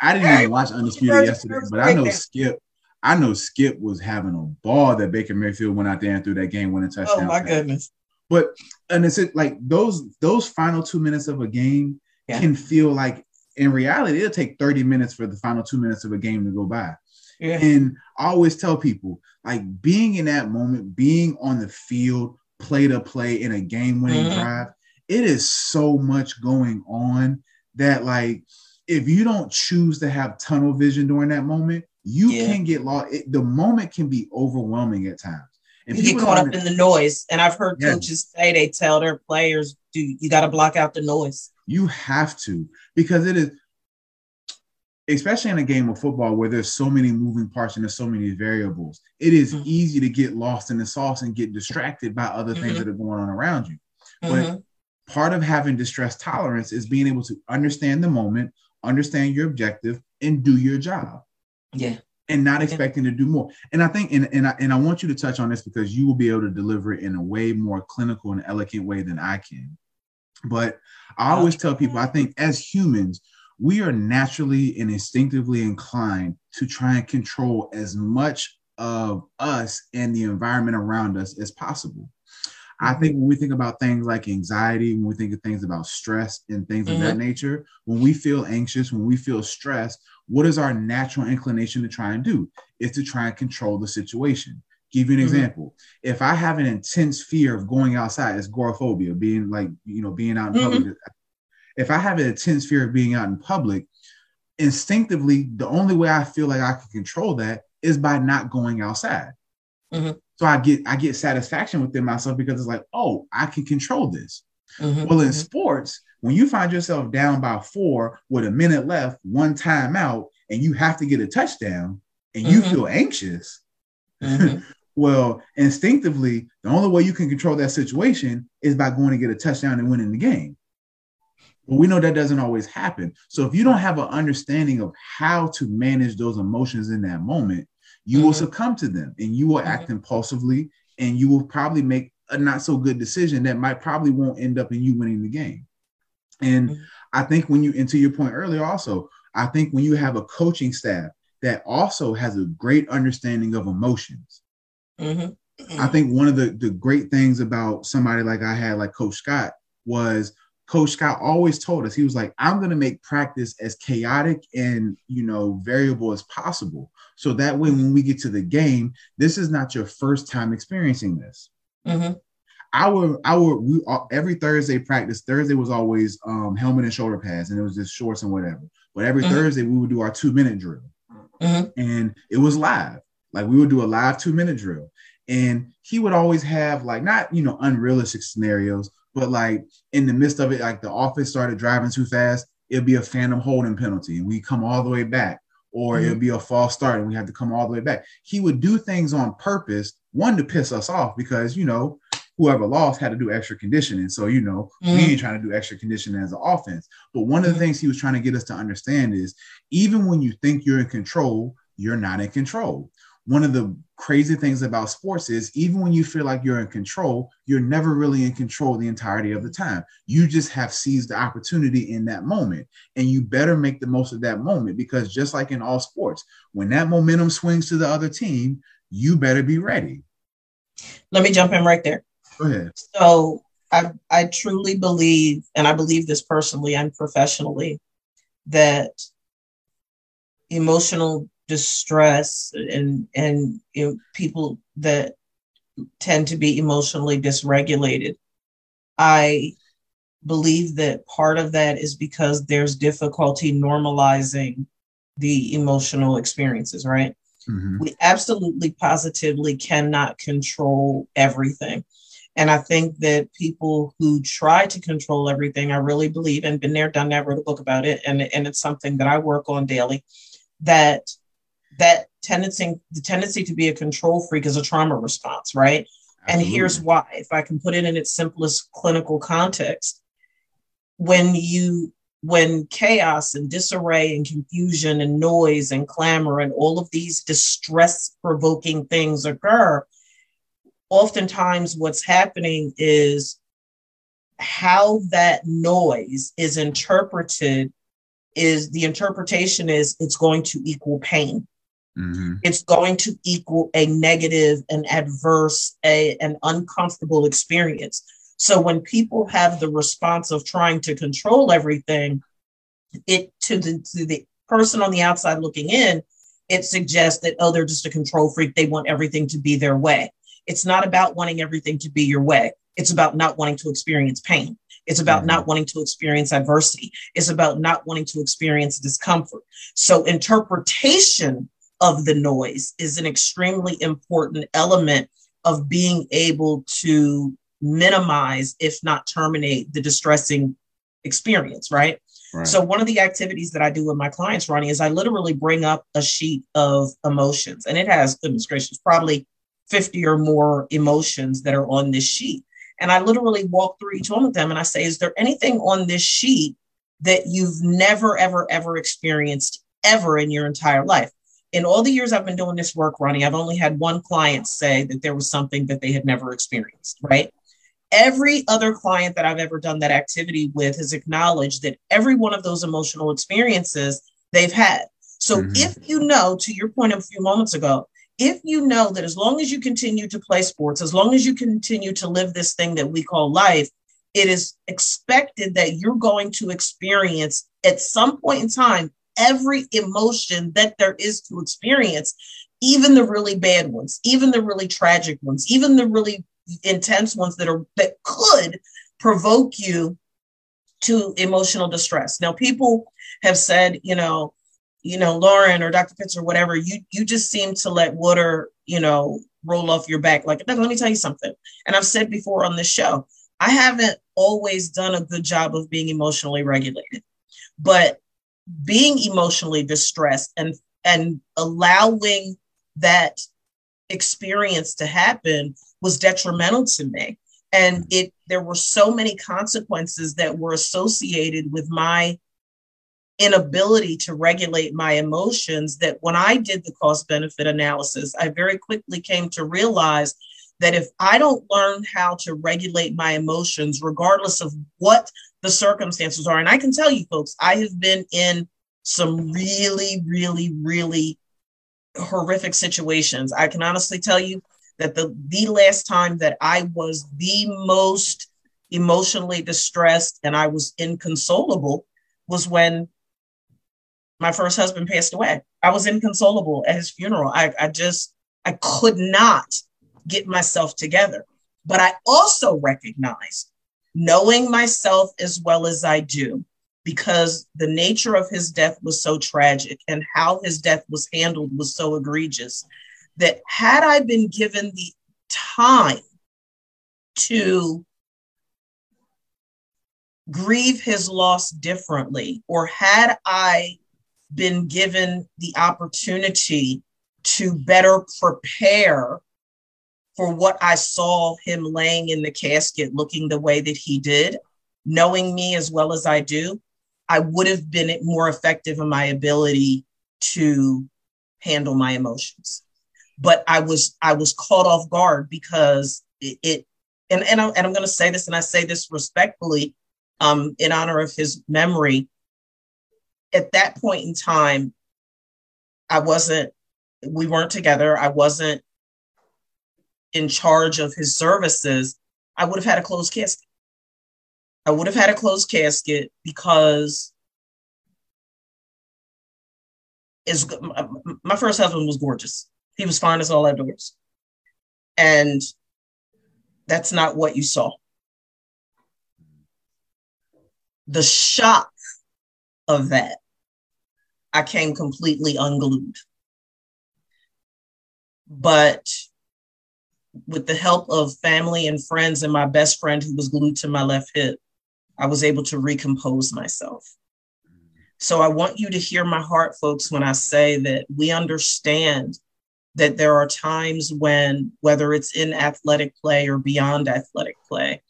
I didn't even watch Undisputed yesterday, but I know Skip. I know Skip was having a ball that Baker Mayfield went out there and threw that game-winning touchdown. Oh, my goodness. But and it's like those those final two minutes of a game yeah. can feel like, in reality, it'll take thirty minutes for the final two minutes of a game to go by. Yeah. And I always tell people, like, being in that moment, being on the field, play to play in a game-winning mm-hmm. drive, it is so much going on that, like, if you don't choose to have tunnel vision during that moment, you yeah. can get lost. It, the moment can be overwhelming at times. And you get caught up in the noise. And I've heard yeah. coaches say they tell their players, dude, you got to block out the noise. You have to, because it is, especially in a game of football where there's so many moving parts and there's so many variables, it is mm-hmm. easy to get lost in the sauce and get distracted by other things mm-hmm. that are going on around you. Mm-hmm. But part of having distress tolerance is being able to understand the moment, understand your objective, and do your job. Yeah. And not expecting yeah. to do more. And I think, and, and, I, and I want you to touch on this because you will be able to deliver it in a way more clinical and elegant way than I can. But I always tell people, I think as humans, we are naturally and instinctively inclined to try and control as much of us and the environment around us as possible. I think when we think about things like anxiety, when we think of things about stress and things mm-hmm. of that nature, when we feel anxious, when we feel stressed, what is our natural inclination to try and do? It's to try and control the situation. Give you an mm-hmm. example. If I have an intense fear of going outside, it's agoraphobia, being like, you know, being out in mm-hmm. public. If I have an intense fear of being out in public, instinctively, the only way I feel like I can control that is by not going outside. Mm-hmm. So I get I get satisfaction within myself because it's like, oh, I can control this. Mm-hmm, well, in mm-hmm. sports, when you find yourself down by four with a minute left, one timeout, and you have to get a touchdown and mm-hmm. you feel anxious, mm-hmm. well, instinctively, the only way you can control that situation is by going to get a touchdown and winning the game. But we know that doesn't always happen. So if you don't have an understanding of how to manage those emotions in that moment, you mm-hmm. will succumb to them and you will mm-hmm. act impulsively and you will probably make a not so good decision that might probably won't end up in you winning the game. And mm-hmm. I think when you, and to your point earlier also, I think when you have a coaching staff that also has a great understanding of emotions, mm-hmm. I think one of the, the great things about somebody like I had, like Coach Scott, was Coach Scott always told us, he was like, I'm going to make practice as chaotic and, you know, variable as possible. So that way, when we get to the game, this is not your first time experiencing this. Mm-hmm. Our, our, we every Thursday practice, Thursday was always um, helmet and shoulder pads, and it was just shorts and whatever. But every mm-hmm. Thursday we would do our two minute drill mm-hmm. and it was live. Like we would do a live two minute drill, and he would always have like, not, you know, unrealistic scenarios, but like in the midst of it, like the offense started driving too fast, it'd be a phantom holding penalty and we come all the way back, or mm-hmm. it'll be a false start and we have to come all the way back. He would do things on purpose, one, to piss us off because, you know, whoever lost had to do extra conditioning. So, you know, mm-hmm. we ain't trying to do extra conditioning as an offense. But one of the things he was trying to get us to understand is even when you think you're in control, you're not in control. One of the crazy things about sports is even when you feel like you're in control, you're never really in control the entirety of the time. You just have seized the opportunity in that moment, and you better make the most of that moment, because just like in all sports, when that momentum swings to the other team, you better be ready. Let me jump in right there. Go ahead. So I, I truly believe, and I believe this personally and professionally, that emotional distress and and you know, people that tend to be emotionally dysregulated, I believe that part of that is because there's difficulty normalizing the emotional experiences, right? Mm-hmm. We absolutely positively cannot control everything. And I think that people who try to control everything, I really believe, and been there, done that, wrote a book about it, and, and it's something that I work on daily, that that tendency, the tendency to be a control freak is a trauma response, right? Absolutely. And here's why, if I can put it in its simplest clinical context, when you, when chaos and disarray and confusion and noise and clamor and all of these distress-provoking things occur, oftentimes what's happening is how that noise is interpreted is the interpretation is it's going to equal pain. Mm-hmm. It's going to equal a negative, an adverse, a, an uncomfortable experience. So when people have the response of trying to control everything, it to the, to the person on the outside looking in, it suggests that, oh, they're just a control freak. They want everything to be their way. It's not about wanting everything to be your way. It's about not wanting to experience pain. It's about not wanting to experience adversity. It's about not wanting to experience discomfort. So interpretation of the noise is an extremely important element of being able to minimize, if not terminate, the distressing experience, right? Right. So one of the activities that I do with my clients, Ronnie, is I literally bring up a sheet of emotions, and it has, goodness gracious, probably fifty or more emotions that are on this sheet. And I literally walk through each one of them and I say, is there anything on this sheet that you've never, ever, ever experienced ever in your entire life? In all the years I've been doing this work, Ronnie, I've only had one client say that there was something that they had never experienced, right? Every other client that I've ever done that activity with has acknowledged that every one of those emotional experiences they've had. So mm-hmm. if you know, to your point a few moments ago, if you know that as long as you continue to play sports, as long as you continue to live this thing that we call life, it is expected that you're going to experience at some point in time every emotion that there is to experience, even the really bad ones, even the really tragic ones, even the really intense ones that are that could provoke you to emotional distress. Now, people have said, you know, you know, Lauren or Doctor Pitts or whatever, you you just seem to let water, you know, roll off your back. Like, let me tell you something. And I've said before on this show, I haven't always done a good job of being emotionally regulated, but being emotionally distressed and and allowing that experience to happen was detrimental to me. And it there were so many consequences that were associated with my inability to regulate my emotions that when I did the cost benefit analysis, I very quickly came to realize that if I don't learn how to regulate my emotions, regardless of what the circumstances are, and I can tell you folks, I have been in some really, really, really horrific situations. I can honestly tell you that the, the last time that I was the most emotionally distressed and I was inconsolable was when my first husband passed away. I was inconsolable at his funeral. I, I just, I could not get myself together. But I also recognized, knowing myself as well as I do, because the nature of his death was so tragic and how his death was handled was so egregious, that had I been given the time to grieve his loss differently, or had I been given the opportunity to better prepare for what I saw him laying in the casket, looking the way that he did, knowing me as well as I do, I would have been more effective in my ability to handle my emotions. But I was I was caught off guard because it, it and, and, I, and I'm going to say this, and I say this respectfully, Um, in honor of his memory, at that point in time, I wasn't, we weren't together. I wasn't in charge of his services. I would have had a closed casket. I would have had a closed casket because it's, my first husband was gorgeous. He was fine as all outdoors. And that's not what you saw. The shock of that, I came completely unglued. But with the help of family and friends and my best friend who was glued to my left hip, I was able to recompose myself. So I want you to hear my heart, folks, when I say that we understand that there are times when, whether it's in athletic play or beyond athletic play,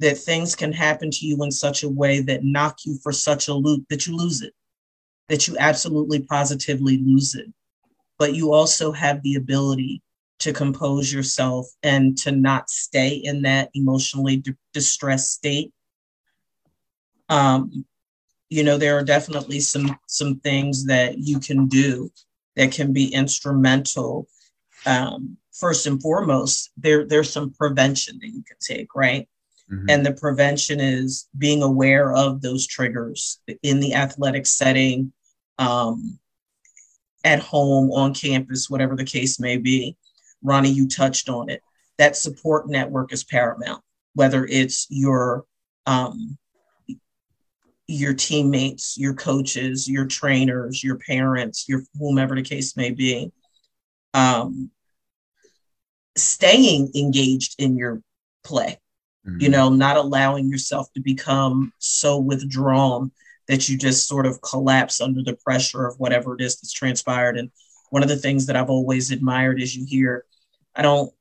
that things can happen to you in such a way that knock you for such a loop that you lose it, that you absolutely positively lose it. But you also have the ability to compose yourself and to not stay in that emotionally d- distressed state. Um, you know, there are definitely some, some things that you can do that can be instrumental. Um, first and foremost, there, there's some prevention that you can take, right? Mm-hmm. And the prevention is being aware of those triggers in the athletic setting, um, at home, on campus, whatever the case may be. Ronnie, you touched on it. That support network is paramount, whether it's your um, your teammates, your coaches, your trainers, your parents, your whomever the case may be. Um, staying engaged in your play, mm-hmm. you know, not allowing yourself to become so withdrawn that you just sort of collapse under the pressure of whatever it is that's transpired. And one of the things that I've always admired is you hear, I don't,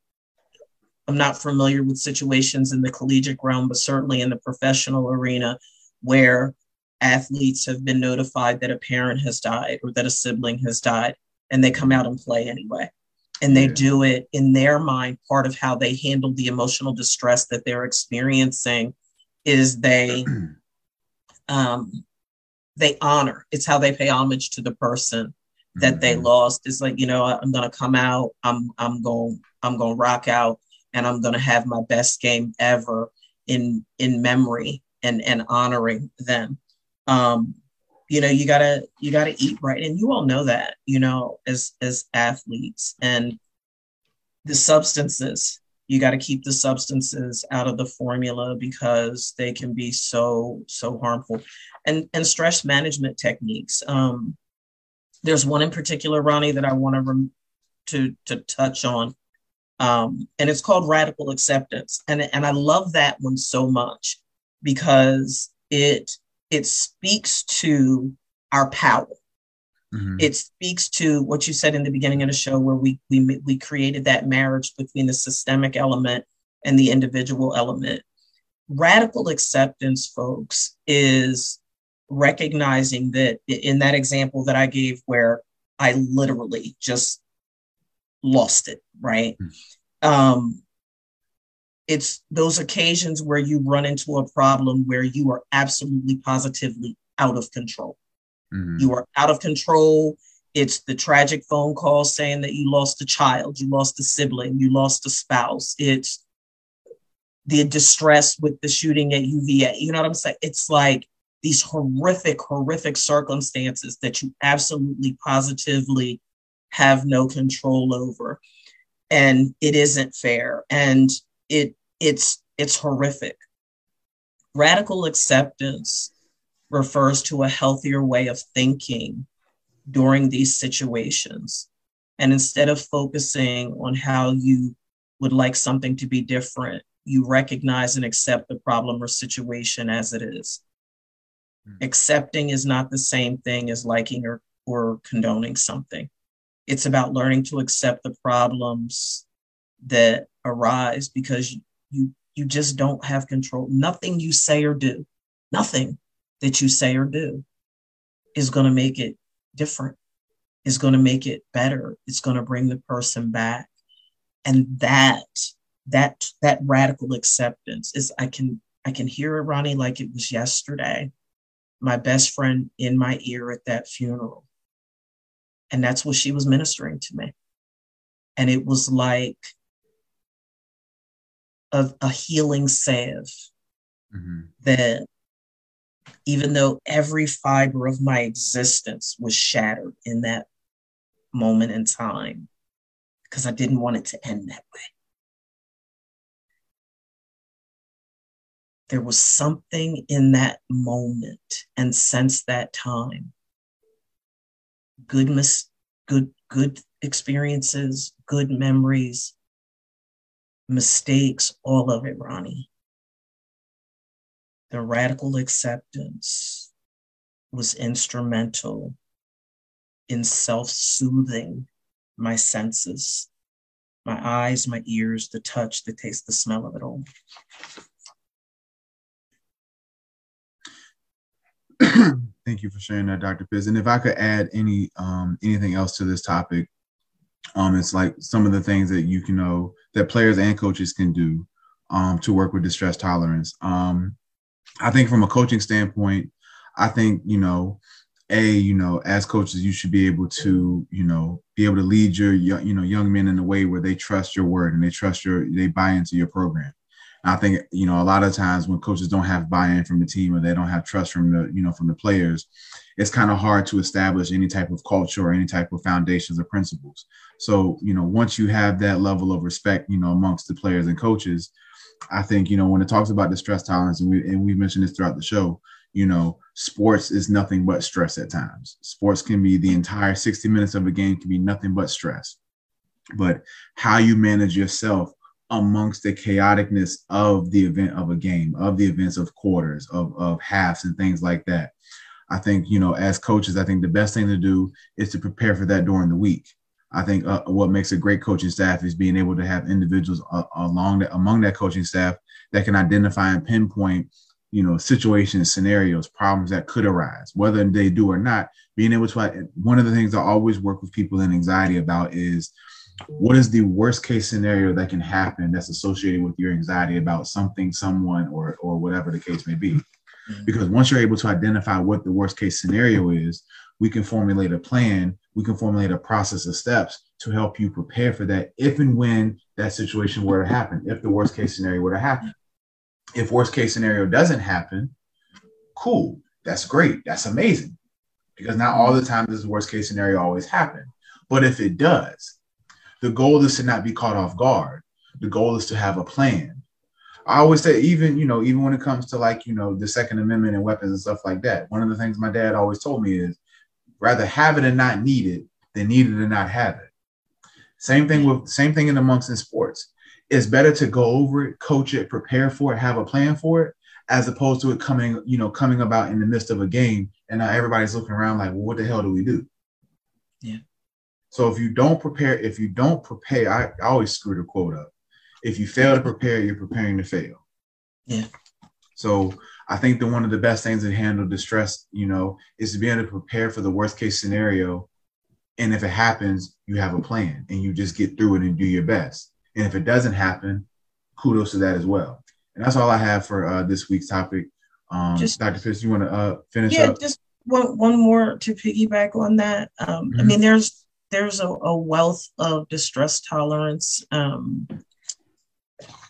I'm not familiar with situations in the collegiate realm, but certainly in the professional arena where athletes have been notified that a parent has died or that a sibling has died, and they come out and play anyway. And they yeah. do it in their mind. Part of how they handle the emotional distress that they're experiencing is they, um, they honor. It's how they pay homage to the person that they lost. It's like, you know, I'm going to come out, I'm, I'm going, I'm going to rock out, and I'm going to have my best game ever in, in memory and, and honoring them. Um, you know, you gotta, you gotta eat right. And you all know that, you know, as, as athletes. And the substances, you got to keep the substances out of the formula because they can be so, so harmful. And, and stress management techniques. Um, There's one in particular, Ronnie, that I want to rem- to, to touch on, um, and it's called radical acceptance. And, and I love that one so much because it, it speaks to our power. Mm-hmm. It speaks to what you said in the beginning of the show, where we, we, we created that marriage between the systemic element and the individual element. Radical acceptance, folks, is recognizing that in that example that I gave, where I literally just lost it, right? Mm-hmm. Um, it's those occasions where you run into a problem where you are absolutely positively out of control. Mm-hmm. You are out of control. It's the tragic phone call saying that you lost a child, you lost a sibling, you lost a spouse. It's the distress with the shooting at U V A. You know what I'm saying? It's like these horrific, horrific circumstances that you absolutely positively have no control over. And it isn't fair. And it it's it's horrific. Radical acceptance refers to a healthier way of thinking during these situations. And instead of focusing on how you would like something to be different, you recognize and accept the problem or situation as it is. Accepting is not the same thing as liking or, or condoning something. It's about learning to accept the problems that arise because you, you just don't have control. Nothing you say or do, nothing that you say or do is going to make it different, is going to make it better. It's going to bring the person back. And that, that, that radical acceptance is, I can, I can hear it, Ronnie, like it was yesterday. My best friend in my ear at that funeral. And that's what she was ministering to me. And it was like a, a healing salve mm-hmm. that even though every fiber of my existence was shattered in that moment in time, because I didn't want it to end that way. There was something in that moment, and since that time, good, mis- good, good experiences, good memories, mistakes, all of it, Ronnie. The radical acceptance was instrumental in self-soothing my senses, my eyes, my ears, the touch, the taste, the smell of it all. Thank you for sharing that, Doctor Pitts. And if I could add any um, anything else to this topic, um, it's like some of the things that you can know that players and coaches can do um, to work with distress tolerance. Um, I think from a coaching standpoint, I think, you know, A, you know, as coaches, you should be able to, you know, be able to lead your, you know, young men in a way where they trust your word and they trust your, they buy into your program. And I think, you know, a lot of times when coaches don't have buy-in from the team or they don't have trust from the, you know, from the players, it's kind of hard to establish any type of culture or any type of foundations or principles. So, you know, once you have that level of respect, you know, amongst the players and coaches, I think, you know, when it talks about the stress tolerance, and we and we mentioned this throughout the show, you know, sports is nothing but stress at times. Sports can be the entire sixty minutes of a game can be nothing but stress. But how you manage yourself amongst the chaoticness of the event of a game, of the events of quarters, of, of halves and things like that. I think, you know, as coaches, I think the best thing to do is to prepare for that during the week. I think uh, what makes a great coaching staff is being able to have individuals uh, along that, among that coaching staff that can identify and pinpoint, you know, situations, scenarios, problems that could arise, whether they do or not. Being able to, one of the things I always work with people in anxiety about is, what is the worst case scenario that can happen that's associated with your anxiety about something, someone, or or whatever the case may be? Because once you're able to identify what the worst case scenario is, we can formulate a plan, we can formulate a process of steps to help you prepare for that if and when that situation were to happen, if the worst case scenario were to happen. If worst case scenario doesn't happen, cool, that's great, that's amazing. Because not all the time does the worst case scenario always happen. But if it does, the goal is to not be caught off guard. The goal is to have a plan. I always say, even, you know, even when it comes to like, you know, the Second Amendment and weapons and stuff like that, one of the things my dad always told me is rather have it and not need it than need it and not have it. Same thing with same thing in amongst in sports. It's better to go over it, coach it, prepare for it, have a plan for it, as opposed to it coming, you know, coming about in the midst of a game and now everybody's looking around like, well, what the hell do we do? Yeah. So if you don't prepare, if you don't prepare, I, I always screw the quote up. If you fail to prepare, you're preparing to fail. Yeah. So I think that one of the best things to handle distress, you know, is to be able to prepare for the worst case scenario. And if it happens, you have a plan and you just get through it and do your best. And if it doesn't happen, kudos to that as well. And that's all I have for uh, this week's topic. Um, just, Doctor Pitts, you want to uh, finish yeah, up? Yeah, just one, one more to piggyback on that. Um, mm-hmm. I mean, there's, There's a, a wealth of distress tolerance um,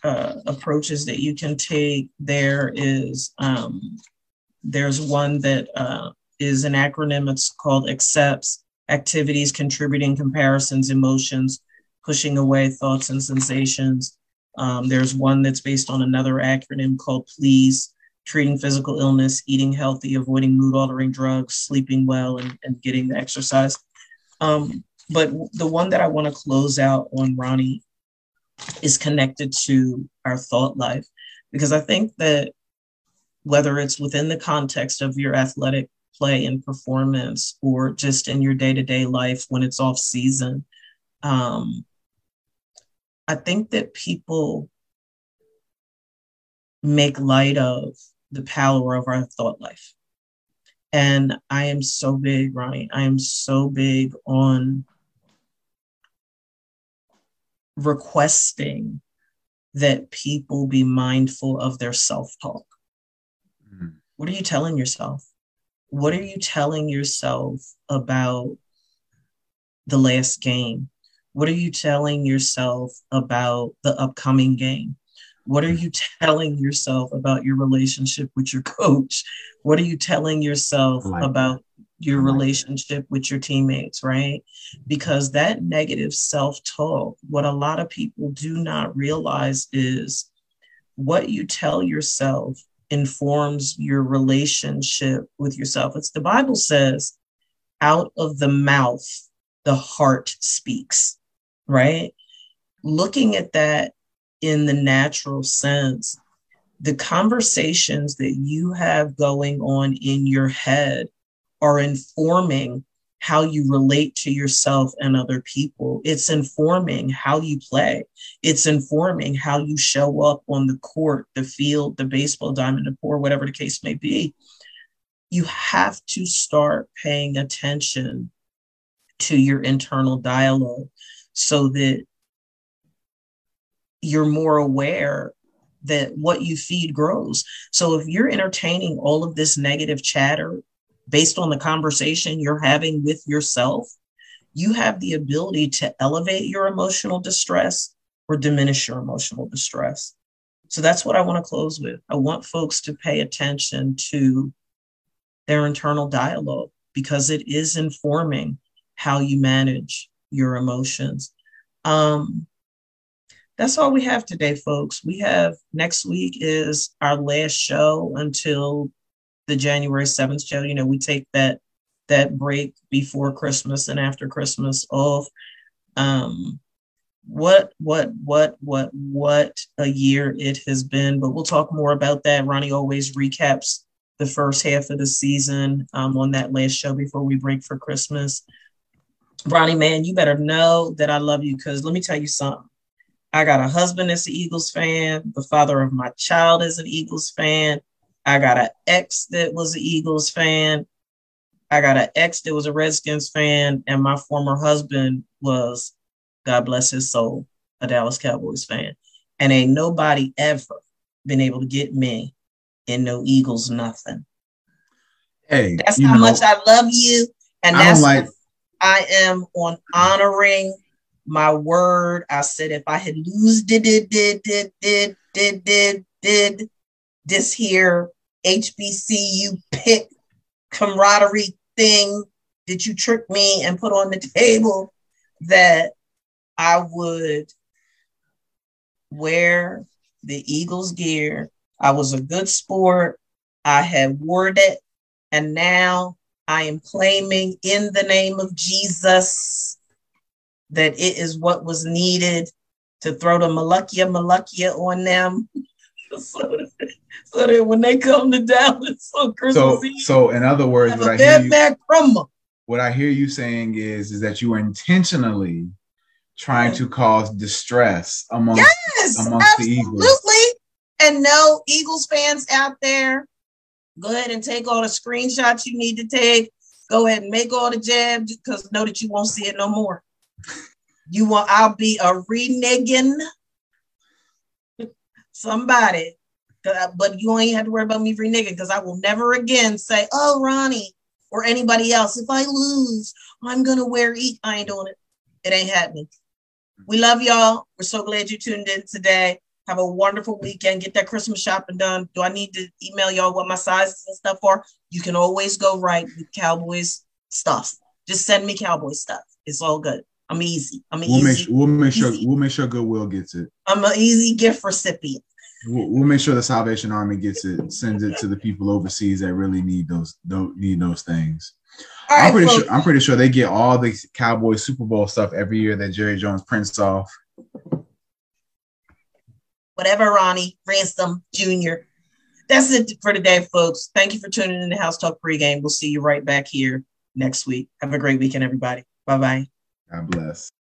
uh, approaches that you can take. There is um, there's one that uh, is an acronym. It's called ACCEPTS: activities, contributing, comparisons, emotions, pushing away thoughts and sensations. Um, there's one that's based on another acronym called PLEASE: treating physical illness, eating healthy, avoiding mood-altering drugs, sleeping well, and, and getting the exercise. Um, But the one that I want to close out on, Ronnie, is connected to our thought life, because I think that whether it's within the context of your athletic play and performance or just in your day-to-day life when it's off season, um, I think that people make light of the power of our thought life. And I am so big, Ronnie, I am so big on requesting that people be mindful of their self-talk. Mm-hmm. What are you telling yourself? What are you telling yourself about the last game? What are you telling yourself about the upcoming game? What are you telling yourself about your relationship with your coach? What are you telling yourself like about your like relationship that. with your teammates, right? Because that negative self-talk, what a lot of people do not realize is what you tell yourself informs your relationship with yourself. It's the Bible says, out of the mouth, the heart speaks, right? Looking at that, in the natural sense, the conversations that you have going on in your head are informing how you relate to yourself and other people. It's informing how you play. It's informing how you show up on the court, the field, the baseball diamond, the court, whatever the case may be. You have to start paying attention to your internal dialogue so that you're more aware that what you feed grows. So if you're entertaining all of this negative chatter based on the conversation you're having with yourself, you have the ability to elevate your emotional distress or diminish your emotional distress. So that's what I want to close with. I want folks to pay attention to their internal dialogue, because it is informing how you manage your emotions. Um, that's all we have today, folks. We have next week is our last show until the January seventh show. You know, we take that that break before Christmas and after Christmas off. Um, what, what, what, what, what a year it has been, but we'll talk more about that. Ronnie always recaps the first half of the season um, on that last show before we break for Christmas. Ronnie, man, you better know that I love you, because let me tell you something. I got a husband that's an Eagles fan. The father of my child is an Eagles fan. I got an ex that was an Eagles fan. I got an ex that was a Redskins fan. And my former husband was, God bless his soul, a Dallas Cowboys fan. And ain't nobody ever been able to get me in no Eagles nothing. Hey, that's how know, much I love you. And that's like, I am on honoring my word. I said, if I had lose did, did, did, did, did, did, did, did, this here H B C U pick camaraderie thing that you tricked me and put on the table, that I would wear the Eagles gear. I was a good sport. I had worn it. And now I am claiming in the name of Jesus that it is what was needed to throw the Malukia Malukia on them. So that, so that when they come to Dallas on Christmas so, Eve, so in other words, what I, hear you, what I hear you saying is, is that you are intentionally trying to cause distress amongst, yes, amongst absolutely. the Eagles. And no, Eagles fans out there, go ahead and take all the screenshots you need to take. Go ahead and make all the jabs, because know that you won't see it no more. You will. I'll be a reneging somebody, I, but you ain't have to worry about me reneging, because I will never again say, oh, Ronnie or anybody else, if I lose, I'm going to wear eat. I ain't doing it. It ain't happening. We love y'all. We're so glad you tuned in today. Have a wonderful weekend. Get that Christmas shopping done. Do I need to email y'all what my sizes and stuff are? You can always go right with Cowboys stuff. Just send me Cowboy stuff. It's all good. I'm easy. I'm an we'll easy. Make sure, we'll make easy. sure. We'll make sure Goodwill gets it. I'm an easy gift recipient. We'll, we'll make sure the Salvation Army gets it. Sends it to the people overseas that really need those. Don't need those things. All I'm right, pretty folks. sure. I'm pretty sure they get all the Cowboy Super Bowl stuff every year that Jerry Jones prints off. Whatever, Ronnie Ransome Junior That's it for today, folks. Thank you for tuning in to House Talk Pregame. We'll see you right back here next week. Have a great weekend, everybody. Bye bye. God bless.